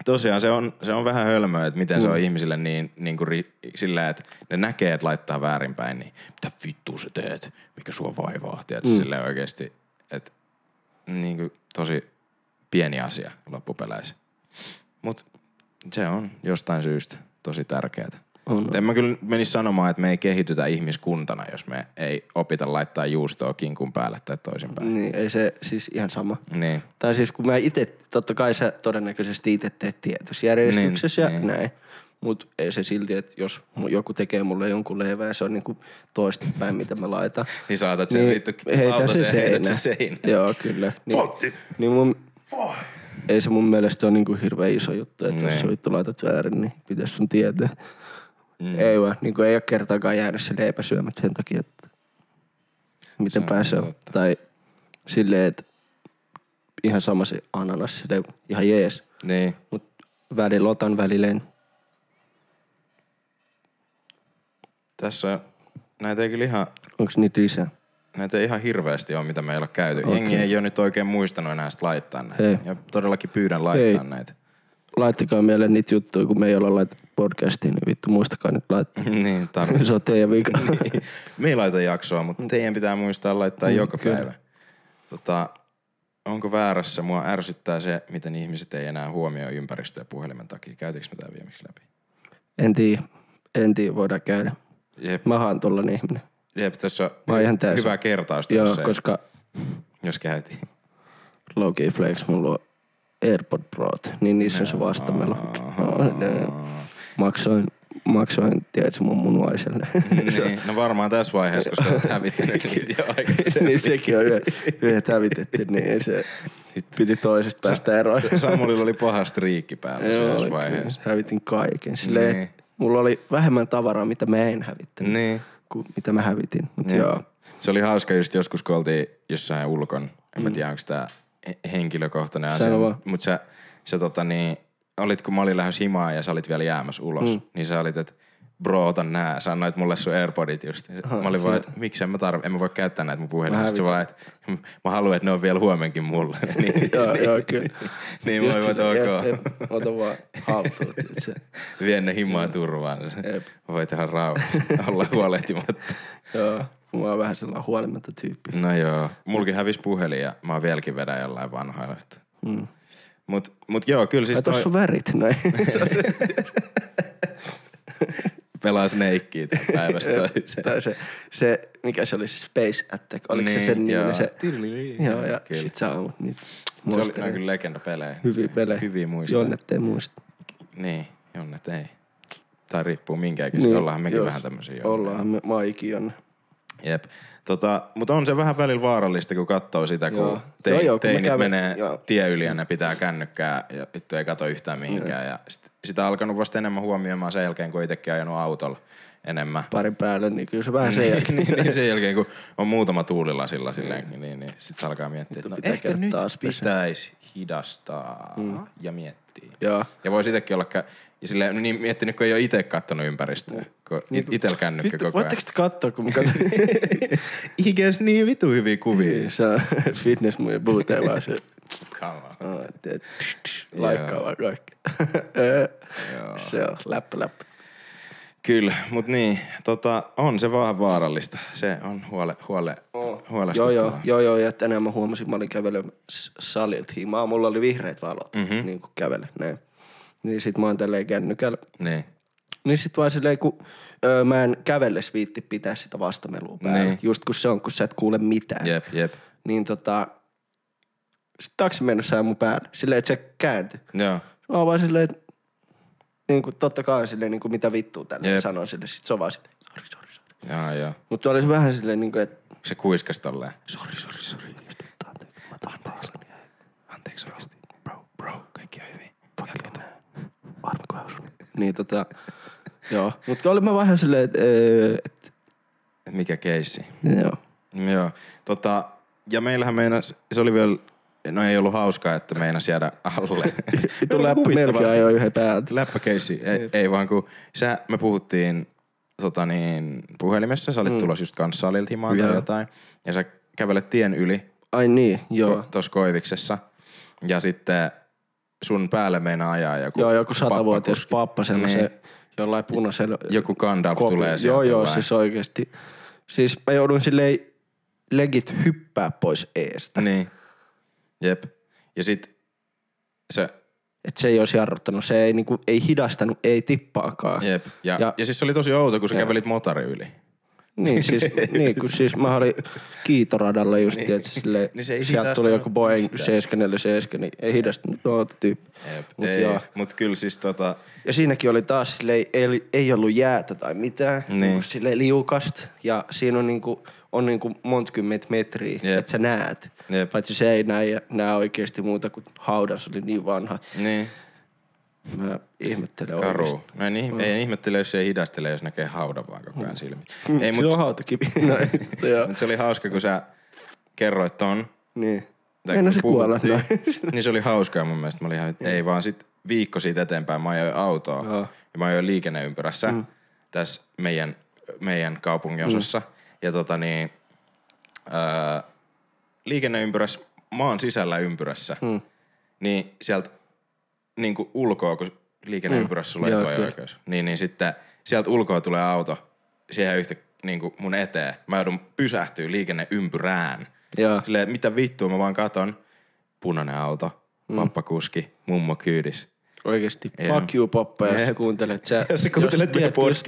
tosiaan se on vähän hölmöä, että miten se on ihmisille niin kuin sillä, että ne näkee, että laittaa väärinpäin, niin mitä vittua sä teet, mikä sua vaivaa, tiedätkö silleen oikeesti, että niin kuin tosi pieni asia loppupeleissä. Mut se on jostain syystä tosi tärkeätä. En mä kyllä menisi sanomaan, että me ei kehitytä ihmiskuntana, jos me ei opita laittaa juustoa kinkun päälle tai toisinpäin. Niin, ei se siis ihan sama. Niin. Tai siis kun mä itse, totta kai sä todennäköisesti itse teet tietysjärjestyksessä niin, ja näin. Mut ei se silti, että jos joku tekee mulle jonkun leivää, se on niinku toistepäin, mitä mä laitan. Niin saatat sen vittu lautaseen ja heität sen seinään. Joo, kyllä. Niin ei se mun mielestä ole niinku hirveän iso juttu, että jos sä vittu laitat väärin, niin pitäis sun tietää. Ei vaan, niin ei ole kertaakaan jäänyt se leipä syömät sen takia, että miten pääsee. Tai silleen, että ihan sama se ananas, silleen, ihan jees. Niin. Mut välillä otan välilleen. Tässä näitä ei kyllä ihan... Onks niitä lisää? Näitä ei ihan hirveästi ole, mitä me ei ole käyty. Okay. Jengi ei ole nyt oikein muistanut enää sitä laittaa näitä. Hei. Ja todellakin pyydän laittaa näitä. Laittakaa meille niitä juttuja, kun me ei olla laitettu podcastiin, niin vittu muistakaa nyt laittaa. Niin, tarvitsen. Se on teidän vika. Niin. Me ei laita jaksoa, mutta teidän pitää muistaa laittaa joka päivä. Onko väärässä? Mua ärsyttää se, miten ihmiset ei enää huomioi ympäristöä puhelimen takia. Käytiinkö me tää viimeksi läpi? En tiedä, voidaan käydä. Jep. Mä oon tollanen ihminen. Jep, tässä on hyvää kertausta. Joo, koska... Jos käytiin. Low-key flex mun luo. AirPod Prot, niin niissä on se vastamelokki. Maksoin, tiedätkö, mun munuaiselle. Niin, no varmaan tässä vaiheessa, koska olet hävittänyt jo aikaisemmin. Niin sekin on yhdet hävitetty, niin se piti toisesta päästä eroon. Samulilla oli paha striikki päällä tässä vaiheessa. Hävitin kaiken. Silleen, niin. Mulla oli vähemmän tavaraa, mitä mä en hävittänyt, niin. Kuin mitä mä hävitin. Mut niin. Joo. Se oli hauska just joskus, kun oltiin jossain ulkon. En mä tiedä, onko tää... henkilökohtainen asia, mutta sä olit, kun mä olin lähes himaan ja sä olit vielä jäämässä ulos, niin sä olit, että bro, otan nää, sanoit mulle sun AirPodit just. Mä olin vaan, että miksi en mä voi käyttää näitä mun puhelimista, sä vaan, että mä haluan, että ne on vielä huomenkin mulle. Joo, kyllä. Niin mä voin, että ok. Ota vaan haltuun. Vien ne himaa turvaan. Voi tehdä rauhassa, olla huolehtimatta. Joo. Mä oon vähän sellainen huolimatta tyyppi. No joo. Mulkin hävis puhelin ja mä oon vieläkin vedän jollain vanhoilla. Mut joo, kyllä siis... Ai toi... tuossa on värit, näin. Pelaa Snakeia tämän päivästä toiseen. Tai se, mikä se oli se Space Attack, oliko niin, se sen niminen se? Joo, ja kyllä. Sit sä oot niitä muistelee. Se oli kyllä legendapelejä. Hyviä pelejä. Hyviä muistelee. Jonnet ei muista. Niin, Jonnet ei. Tai riippuu minkäänkin, niin, ollaanhan mekin vähän tämmöisiä Jonnet. Ollaanhan me, mä ikin Jonne. Jep. Mutta on se vähän välillä vaarallista, kun katsoo sitä, kun teinit menee tie yli ja ne pitää kännykkää ja vittu ei kato yhtään mihinkään. Ja sitä on alkanut vasta enemmän huomioimaan sen jälkeen, kun itsekin ajanut autolla enemmän. Parin päälle, niin kyllä se vähän sen jälkeen. Niin sen jälkeen, kun on muutama tuulilasilla silleen, niin sit se alkaa miettiä, että no ehkä nyt pitäisi hidastaa ja miettiä. Ja voi itsekin olla... Ja silleen, niin miettinyt, kun ei ole itse kattonut ympäristöä, kun itellä kännykkä koko ajan. Voitteko sitä katsoa, kun mä katsoin? Ikäs niin vitu hyviä kuvia. Se on fitness mun ja puhutaan vaan se. Kamaa. Laikkaa vaan kaikki. Se on läppä. Kyllä, mutta niin, on se vaan vaarallista. Se on huolestuttavaa. Joo, ja tänään mä huomasin, mä olin kävellyt salilta himaa. Mulla oli vihreät valot, niin kuin kävelen, näin. Niin sit mä oon tälleen kännykällä. Niin. Niin sit vaan silleen, kun mä en kävelles viitti pitää sitä vastamelua päällä. Niin. Just kun se on, kun sä et kuule mitään. Jep. Niin sit taksi mennä sää mun päälle. Silleen, et se kääntyi. Joo. Mä oon vaan silleen, et niinku totta kai silleen niinku mitä vittua tälleen sanoo silleen. Sit se on vaan silleen, sori. Joo. Mut oli se vähän silleen niinku, et... Se kuiskas tolleen. Sori. Anteeksi oikeesti. Bro, kaikki on hyvin. Jatketaan. Arvokaa sun. Niin joo. Mutta olin mä vähän silleen, että... Mikä keissi? Joo. Ja meillähän meinas, se oli vielä, no ei ollut hauskaa, että meinas jäädä alle. Tuo läppä jo yhden päältä. Läppäkeissi, ei vaan kun me puhuttiin puhelimessa, sä olit tulossa just kanssa salilta himaan tai jotain, ja sä kävelet tien yli. Ai niin, joo. Tuossa koiviksessa. Ja sitten... Sun päälle meinaa ajaa joku... Joo, joku 100-vuotias pappa sellaisen niin. Jollain punaisella... Joku Gandalf tulee sieltä. Joo, siis oikeesti. Siis mä joudun silleen legit hyppää pois eestä. Niin. Jep. Ja sit se... Et se ei olisi jarruttanut, se ei, niinku, ei hidastanut, ei tippaakaan. Jep. Ja siis se oli tosi outo, kun sä kävelit motari yli. Niin, siis, kun siis mä olin kiitoradalla just, että silleen, niin sieltä tuli joku Boeing 747, niin ei hidastanut noita tyyppiä. Mut kyllä siis Ja siinäkin oli taas silleen, ei ollut jäätä tai mitään, niin. Silleen liukasta, ja siinä on niinku montkymmentä metriä, että sä näet. Jep. Paitsi se ei näe oikeesti muuta kuin haudan, se oli niin vanha. Niin. Mä ihmettelen oikeesti. Ei ihmettele, jos ei hidastele, jos näkee haudan vaan koko ajan silmiin. Se on hautakipi. Mut se oli hauska, kun sä kerroit ton. Niin. Mennä se kuolla. Niin se oli hauskaa mun mielestä. Mä olin ihan, ei vaan sit viikko siitä eteenpäin mä ajoin autoa. Ja mä ajoin liikenneympyrässä tässä meidän kaupunginosassa. Ja liikenneympyrässä, maan sisällä ympyrässä, niin sieltä niinku ulkoa, kun liikenneympyrässä sulla etuajo-oikeus. Niin sitten sieltä ulkoa tulee auto siihen yhtä niinku mun eteen. Mä joudun pysähtyä liikenneympyrään. Joo. Silleen, mitä vittua, mä vaan katon. Punainen auto, pappakuski, mummo kyydis. Oikeesti, fuck you pappa, jos sä kuuntelet. Jos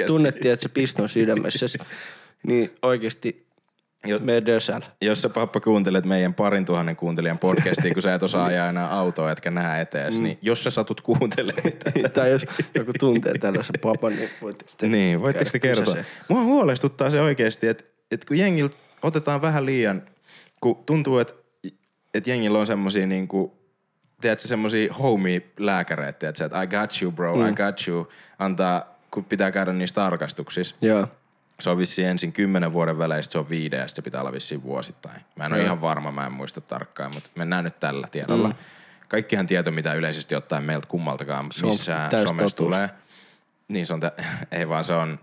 tunnettiin, että sä piston sydämessä, niin oikeesti... Jos sä pappa kuuntelet meidän 2000 kuuntelijan podcastia, kun sä et osaa ajaa enää autoa, etkä näe etees, niin jos sä satut kuuntelemaan tätä. Tai jos joku tuntee tällaisen papan, niin voitteko te kertoa? Mua huolestuttaa se oikeesti, että kun jengiltä otetaan vähän liian, kun tuntuu, että jengillä on semmosia niinku, tiedätkö semmosia homie-lääkäreitä, tiedätkö, että I got you bro, I got you, antaa, kun pitää käydä niissä tarkastuksissa. Joo. Se on vissiin ensin 10 vuoden välein, se on 5 ja se pitää olla vissiin vuosittain. Mä en ole ihan varma, mä en muista tarkkaan, mutta mennään nyt tällä tiedolla. Kaikkihan tieto, mitä yleisesti ottaen meiltä kummaltakaan, missä somessa tulee. Niin se on, ei vaan se on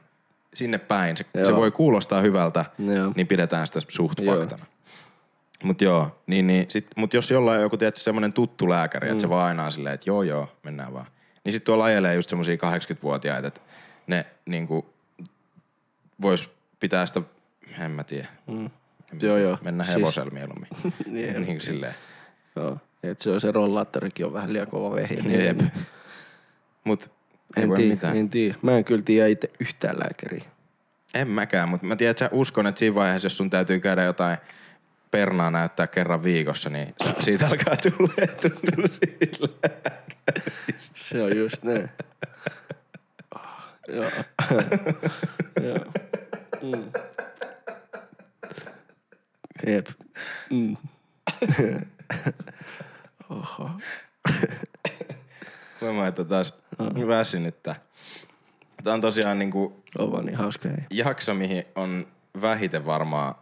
sinne päin. Se voi kuulostaa hyvältä, niin pidetään sitä suht faktana. Mut joo, mut jos jollain joku tietysti semmonen tuttu lääkäri, että se vaan aina on silleen, että joo, mennään vaan. Niin sit tuolla ajelee just semmosia 80-vuotiaita, että ne niinku... Vois pitää sitä, en mä tiedä. Joo. Mennä hevosella mieluummin. Niin kuin silleen. Joo, et se rollaattorikin on vähän liian kova vehi. Jep. Mut En tiedä. Mä en kyllä tiedä itse yhtään lääkäriä. En mäkään, mutta mä tiedän, että sä uskon, että siinä vaiheessa, jos sun täytyy käydä jotain pernaa näyttää kerran viikossa, niin siitä alkaa tulla siitä lääkäristä. Se on just näin. Joo. Joo. Mm. Jep. Mm. Oho. Mä että taas väsynyttä. Tää on tosiaan niinku jakso, mihin on vähiten varmaan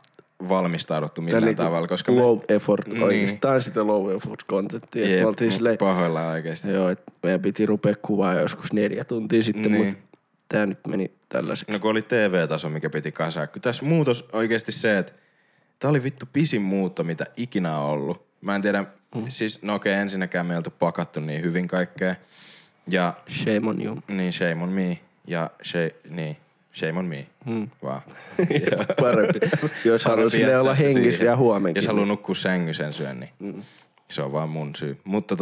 valmistauduttu millään niinku tavalla, koska low effort oikeastaan sitä low effort contenttia. Jep, pahoillaan oikeesti. Joo, et meidän piti rupea kuvaa joskus 4 tuntia sitten, mut tää nyt meni tällaiseksi. No kun oli TV-taso, mikä piti kasaa. Kun tässä muutos oikeesti se, että tää oli vittu pisin muutto, mitä ikinä on ollut. Mä en tiedä, siis no okei, ensinnäkään me ei oltu pakattu niin hyvin kaikkea. Ja shame on you. Niin, shame on me. Ja shame on me. Wow. Parempi. Jos haluaa silleen olla hengissä ja huomenkin. Jos haluaa nukkua sängy sen syön, niin se on vaan mun syy. Mutta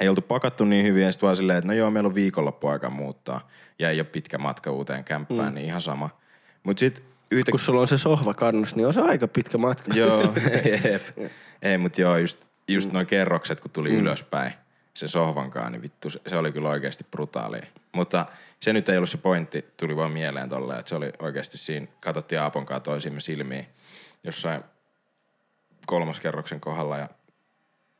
ei oltu pakattu niin hyvin ja sit vaan silleen, että no joo, meillä on viikonloppuaika muuttaa. Ja ei ole pitkä matka uuteen kämppään, niin ihan sama. Mut sit kun sulla on se sohva kannassa, niin on se aika pitkä matka. Joo, ei, mutta joo, just noi kerrokset, kun tuli ylöspäin sen sohvankaan, niin vittu, se oli kyllä oikeasti brutaalia. Mutta se nyt ei ollut se pointti, tuli vaan mieleen tolleen, että se oli oikeasti siinä, katsottiin Aapon kanssa toisiimme silmiin jossain 3. kerroksen kohdalla ja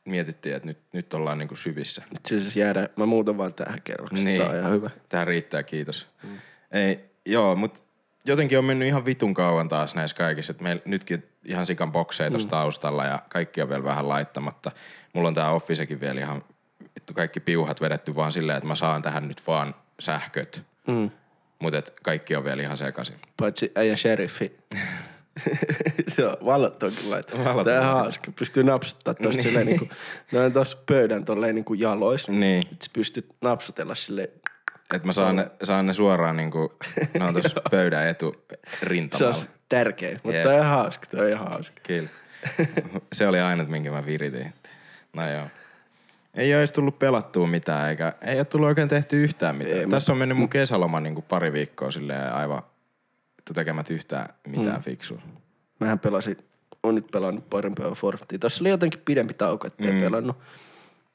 mietittiin, että nyt ollaan niinku syvissä. Nyt siis jäädään, mä muutan vaan tähän kerrokseen, niin, tää on ihan hyvä. Tähän riittää, kiitos. Ei, joo, mutta jotenkin on mennyt ihan vitun kauan taas näissä kaikissa, että meillä nytkin ihan sikan bokseja tossa taustalla ja kaikki on vielä vähän laittamatta. Mulla on tää officekin vielä ihan vittu kaikki piuhat vedetty vaan silleen, että mä saan tähän nyt vaan sähköt. Mutta et kaikki on vielä ihan sekaisin. Paitsi äijä sheriffi. Joo, valot on kyllä laittanut. Tää haaska, pystyy napsuttamaan tosta silleen niinku, noin tossa pöydän tolleen niinku jalois. Niin. Et sä pystyt napsutella silleen. Että mä saan ne suoraan niinku, ne on tossa pöydän eturintamalla. Se on tärkein, mutta toi on hauska, toi on hauska. Kyllä. Se oli ainut, minkä mä viritin. No joo. Ei ois tullut pelattua mitään, eikä ei oo tullut oikein tehty yhtään mitään. Tässä on mennyt mun kesäloma niinku pari viikkoa silleen aivan tekemät yhtään mitään fiksua. Mähän on nyt pelannut parempaa Fortnite. Tossa oli jotenkin pidempi tauko, ettei pelannut.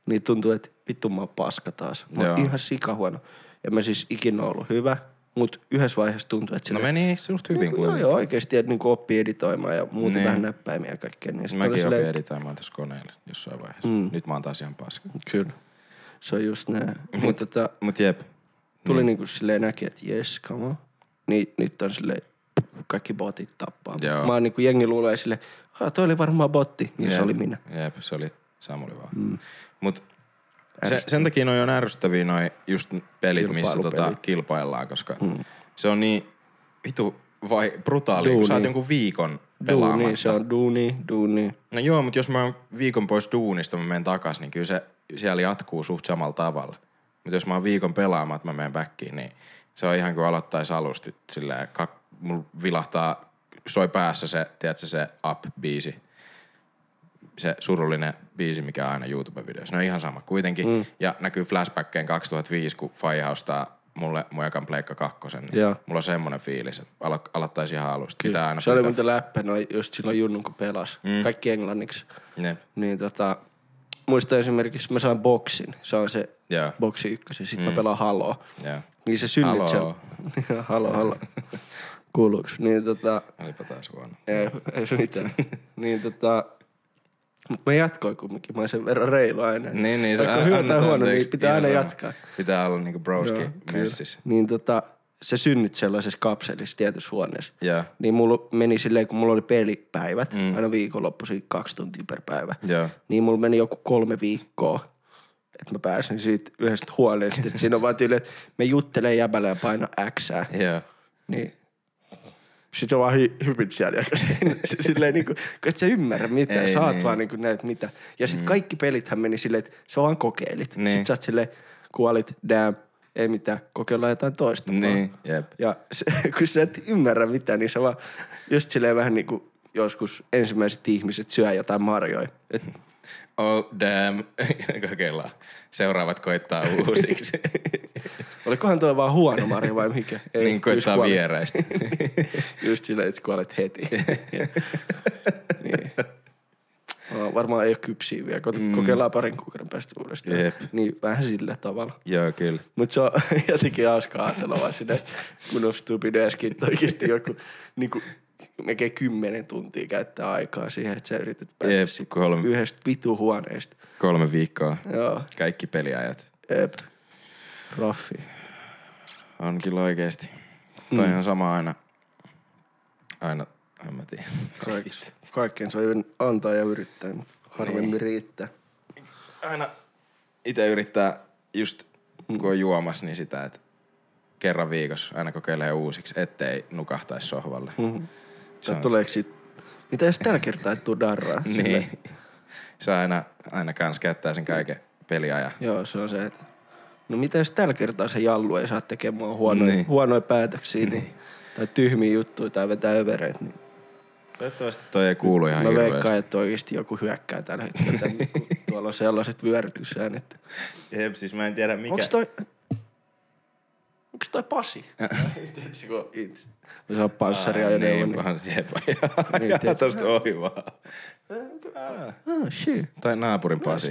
Niin tuntuu, että vittu mä oon paska taas. Mä oon ihan sikahuono. En mä siis ikinä ollut hyvä, mutta yhdessä vaiheessa tuntuu, että no meni suht hyvin kuin. No joo, oikeesti, että niinku oppii editoimaan ja muuten vähän näppäimiä ja kaikkea. Niin mäkin opin editoimaan tässä koneella jossain vaiheessa. Nyt mä oon taas ihan paska. Kyllä. Se on just näin. Mut jep. Tuli niinku silleen näki, että jes, come on. Nyt on silleen kaikki botit tappaa. Joo. Mä oon niinku jengi luulee silleen, toi oli varmaan botti. Niin se oli minä. Jep, se oli Samuli vaan. Mut sen takia noi on ärsyttäviä noi just pelit, missä kilpaillaan, koska se on niin vitu vai brutaalia, kun sä oot jonkun viikon pelaamatta. Duuni, se on duuni. No joo, mut jos mä oon viikon pois duunista, mä menen takas, niin kyllä se siellä jatkuu suht samalla tavalla. Mut jos mä oon viikon pelaamatta, mä menen backiin, niin se on ihan kuin aloittais alusti silleen, mulla vilahtaa, soi päässä se, tiedätkö se up-biisi. Se surullinen biisi, mikä on aina YouTube-videossa. No ihan sama kuitenkin. Ja näkyy flashbackkeen 2005, kun Fai haustaa mulle mujakan pleikka 2. Niin mulla on semmonen fiilis, että aloittaisi ihan alusta. Se oli muuten läppä, just silloin junnun kun pelasi. Kaikki englanniksi. Jep. Niin muistan esimerkiksi, mä saan boksin. Se on se boksi 1. Sitten mä pelaan Haloa. Niin se synnyt siellä. Halo. Kuuluuks? Niin olipa taas huono. Ei se mitään. Niin mut mä jatkoin kumminkin, mä oon sen verran reilu aina. Niin, se on hyvä tai huono, niin pitää aina jatkaa. Pitää olla niinku broski messissä. Niin se synnyt sellaisessa kapselissa tietyssä huoneessa. Yeah. Niin mulla meni silleen, kun mulla oli pelipäivät, aina viikonloppuisin 2 tuntia per päivä. Yeah. Niin mulla meni joku 3 viikkoa, että mä pääsin siitä yhdestä huoneesta. Et siinä on vaan tyyli, että me juttelee jäbällä ja paina Xää. Yeah. Niin. Sitten on vaan hypit siellä ja silleen niinku, et sä ymmärrä mitään, ei, sä oot vaan niinku näet mitä. Ja sit kaikki pelithän meni silleen, että sä vaan kokeilit. Niin. Sit sä oot silleen, kuolit, damn, ei mitään, kokeillaan jotain toista. Niin, jep. Ja kun sä et ymmärrä mitään, niin sä vaan just silleen vähän niinku joskus ensimmäiset ihmiset syö jotain marjoja. Oh damn, kokeillaan. Seuraavat koittaa uusiksi. Olikohan tuo vaan huono marja vai mikä? Ei, niin kuin että viereistä. Just sillä, että kuolet heti. Niin. Varmaan ei ole kypsiä vielä, kokeillaan parin kuukauden päästä uudestaan. Jep. Niin vähän sillä tavalla. Joo, kyllä. Mutta se on jotenkin hauskaa ajatella vaan sinne, kun on stupid äsken, että oikeasti joku niinku, melkein 10 tuntia käyttää aikaa siihen, että sä yrität päästä yhdestä pituhuoneesta. 3 viikkoa. Joo. Kaikki peliajat. Jep. Raffi. On kyllä oikeesti. Toihan on sama aina, en mä tiedä. Kaikkeen saa antaa ja yrittää, mutta harvemmin riittää. Aina itse yrittää just kun on juomassa, niin sitä, että kerran viikossa aina kokeilee uusiksi, ettei nukahtaisi sohvalle. Se on... Tuleeko sit, mitä jos tällä kertaa et tuu darraa? Niin. Se aina kans käyttää sen kaiken peliajan. Joo, se on se, että no mitä jos tällä kertaa se jallu ei saa tekemään huonoja päätöksiä, niin, tai tyhmiä juttuja, tai vetää övereitä, niin... Toivottavasti toi ei kuulu ihan hirveästi. Mä veikkaan, että oikeesti joku hyökkää tällä hetkellä, kun tuolla on sellaiset vyörytysäänet. Jep, siis mä en tiedä mikä... Onks toi Pasi? Tietysti kun on itse. Se on panssaria ja neuvon. Jep, tosta ohi vaan. Tai naapurin Pasi.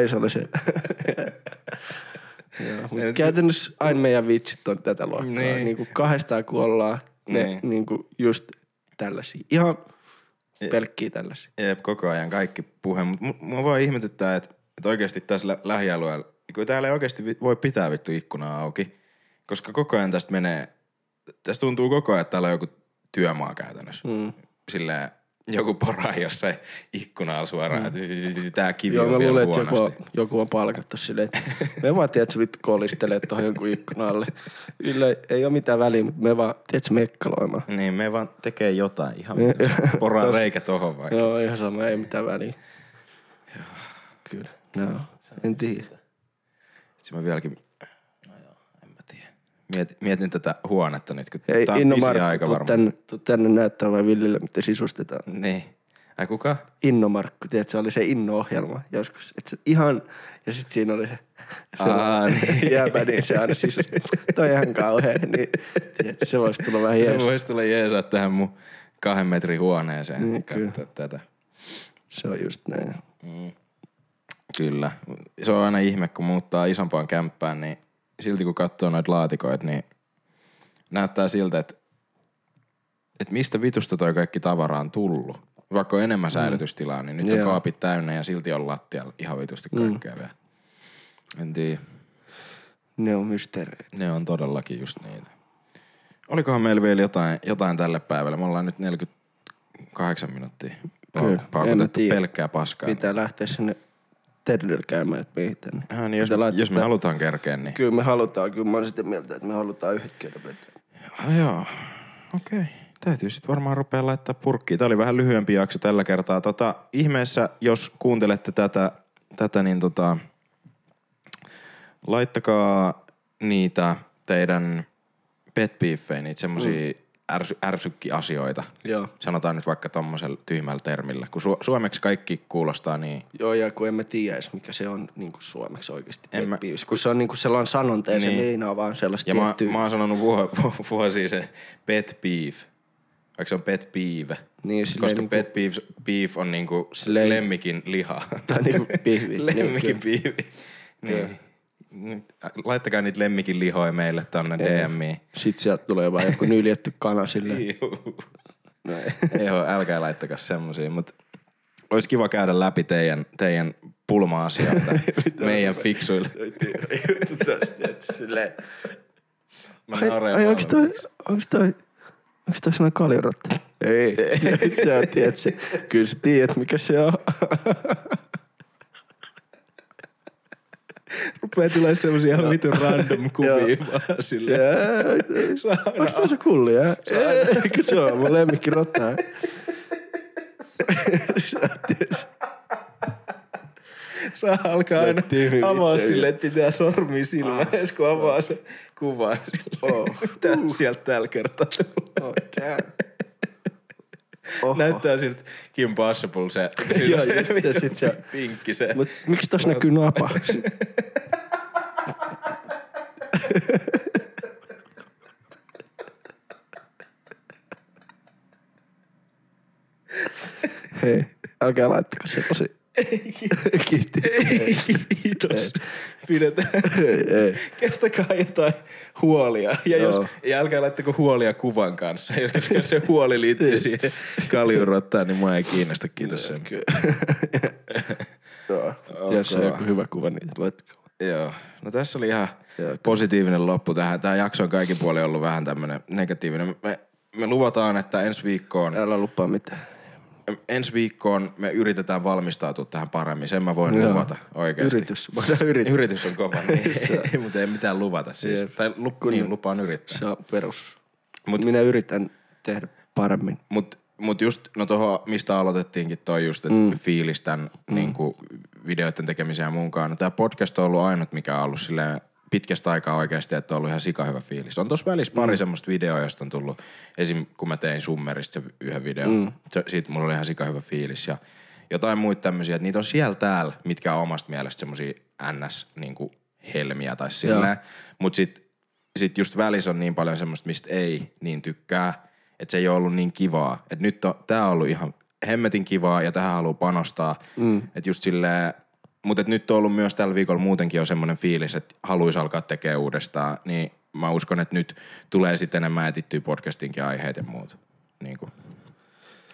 Ei se ole se. Mutta käytännössä aina meidän vitsit on tätä luokkaa. Niin. Niinku kahdestaan kun ollaan, ne niinku just tällaisia. Ihan pelkkiä tällaisia. Jep, koko ajan kaikki puhe. Mut mua vaan ihmetyttää, että oikeasti tässä lähialueella, kun täällä ei oikeasti voi pitää vittu ikkunaa auki, koska koko ajan tästä menee, tästä tuntuu koko ajan, että täällä on joku työmaa käytännössä. Silleen joku pora jossain ikkunalla suoraan, että tää kivi on vielä huonosti. Joo, mä luulen, että joku on palkattu silleen, että me vaan tiedätkö vittu kolistelee tuohon jonkun ikkunalle. Kyllä ei ole mitään väliä, mutta me vaan tiedätkö mekkaloimaan. Niin, me vaan tekee jotain ihan poran reikä tohon vaikka. Joo, ihan sama, ei mitään väliä. Joo. Kyllä, no, en tiedä. Itse mä vieläkin, no joo, en mä tiedä. Mietin tätä huonetta nyt, kun hei, tää on Innomark, pisiä aika varmaan. Tuu tänne näyttää vai Villille, miten sisustetaan. Niin. Ai kuka? Innomark, tiedät, se oli se Inno-ohjelma joskus. Et se ihan, ja sit siinä oli se. Niin. Jääpä niin, se aina sisustetaan. Toi on ihan kauhea, niin tiedät, se voisi tulla vähän jeesaa. Se voisi tulla jeesaa tähän mun 2 metrin huoneeseen. Niin, katsoa tätä. Se on just näin. Kyllä. Se on aina ihme, kun muuttaa isompaan kämppään, niin silti kun katsoo noita laatikoita, niin näyttää siltä, että mistä vitusta toi kaikki tavara on tullut. Vaikka on enemmän säilytystilaa, niin nyt on kaapit täynnä ja silti on lattialla ihan vitusti kaikkea vielä. En tiedä. Ne on mysteereitä. Ne on todellakin just niitä. Olikohan meillä vielä jotain tälle päivälle? Me ollaan nyt 48 minuuttia paukutettu pelkkää paskaa. Pitää lähteä sinne. Terveydellä käymään, että mihin tänne. Niin jos me halutaan kerkeä, niin... Kyllä me halutaan. Kyllä mä oon sitä mieltä, että me halutaan yhdet kerran vetää. Joo. Okei. Okay. Täytyy sitten varmaan rupea laittaa purkkiin. Tämä oli vähän lyhyempi jakso tällä kertaa. Ihmeessä, jos kuuntelette tätä niin laittakaa niitä teidän pet beefejä, niitä semmosia ärsykkiasioita. Joo. Sanotaan nyt vaikka tommosella tyhmällä termillä. Kun suomeksi kaikki kuulostaa niin... Joo, ja kun en mä tiedä edes, mikä se on niin kuin suomeksi oikeasti. Kun se on niin kuin sellainen sanonta ja niin. Se meinaa vaan sellaista ja tiettyä. Ja mä oon sanonut vuosia se pet beef. Vaikka se on pet peeve. Niin, koska niin pet beef on niin kuin lemmikin liha. Tai niin kuin pihvi. Lemmikin pihvi. Niin. Laittakaa niitä lemmikin lihoja meille tonne DMiin. Sit sieltä tulee vaan joku nyljetty kana silleen. Älkää laittakaa semmosia, mut ois kiva käydä läpi teidän pulma-asioita meidän fiksuille. Onks toi sellainen kaljarotta? Ei, sä tiedät se. Kyllä sä tiedät mikä se on. Rupee tulee semmosia ihan vitun random kuvia vaan silleen. Onks toi se kulli, jää? Eikö se oo? Mun lemmikki rotta. Sä alkaa aina avaa silleen, että pitää sormia silmään, kun avaa se kuva. Mitä sieltä tällä kertaa tulee? Oho. Näyttää siltä Kim Possible se. Joo, just se. Pinkki se. Mut miksi tossa näkyy napa? Hei, älkää laittako se posi. Ei, kiitti. Ei, kiitos. Pidetään. Kertokaa jotain huolia. Ja jos, ja älkää laittako huolia kuvan kanssa. Jos se huoli liittyy siihen kaljurottaan, niin mua ei kiinnosta. Kiitos sen. Joo. Jos on joku hyvä kuva, niin laittakaa. Joo. No tässä oli ihan positiivinen loppu tähän. Tää jakso on kaikin puolin ollut vähän tämmönen negatiivinen. Me luvataan, että ensi viikkoon... Älä lupaa mitään. Ensi viikkoon me yritetään valmistautua tähän paremmin. Sen mä voin luvata oikeasti. Yritys on kova, niin, mutta ei mitään luvata siis. Jeep. Tai niin, lupaan yrittää. Se on perus. Minä yritän tehdä paremmin. Mutta just, no tohon, mistä aloitettiinkin toi just, että fiilis tämän niinku, videoiden tekemiseen ja muunkaan. No tää podcast on ollut ainut, mikä on ollut silleen pitkästä aikaa oikeasti, että on ollut ihan sikahyvä fiilis. On tossa välissä pari semmoista videoa, josta on tullut, esim. Kun mä tein Summerista se yhden videon, siitä mulla oli ihan sikahyvä fiilis ja jotain muita tämmöisiä, että niitä on siellä täällä, mitkä on omasta mielestä semmosia ns. Niinku helmiä tai silleen, mut sit just välissä on niin paljon semmoista, mistä ei niin tykkää, että se ei ole ollut niin kivaa. Et nyt tää on ollut ihan hemmetin kivaa ja tähän haluaa panostaa, että just silleen. Mutta nyt on ollut myös tällä viikolla muutenkin jo semmoinen fiilis, että haluaisi alkaa tekemään uudestaan. Niin mä uskon, että nyt tulee sitten enemmän etittyä podcastinkin aiheet ja muut. Niin kuin.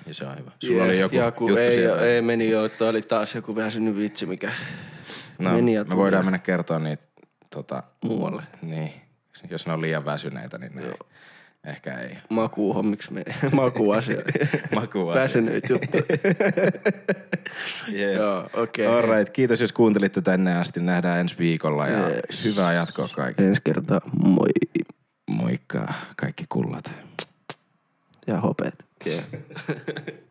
Ja se on hyvä. Sulla oli joku juttu siellä. Ei meni joo, että oli taas joku vähän sinne vitsi, mikä no, meni ja tuli. Me voidaan mennä kertoa niitä muualle. Niin. Jos ne on liian väsyneitä, niin ne ehkä ei. Makuuhommiksi menee. Makuuasioita. Makuuasioita. Väsyneet juttuja. Joo, okei. All right, kiitos jos kuuntelitte tänne asti. Nähdään ensi viikolla ja hyvää jatkoa kaikille. Ensi kertaa, moi. Moikka, kaikki kullat. Ja hopeet. Yeah.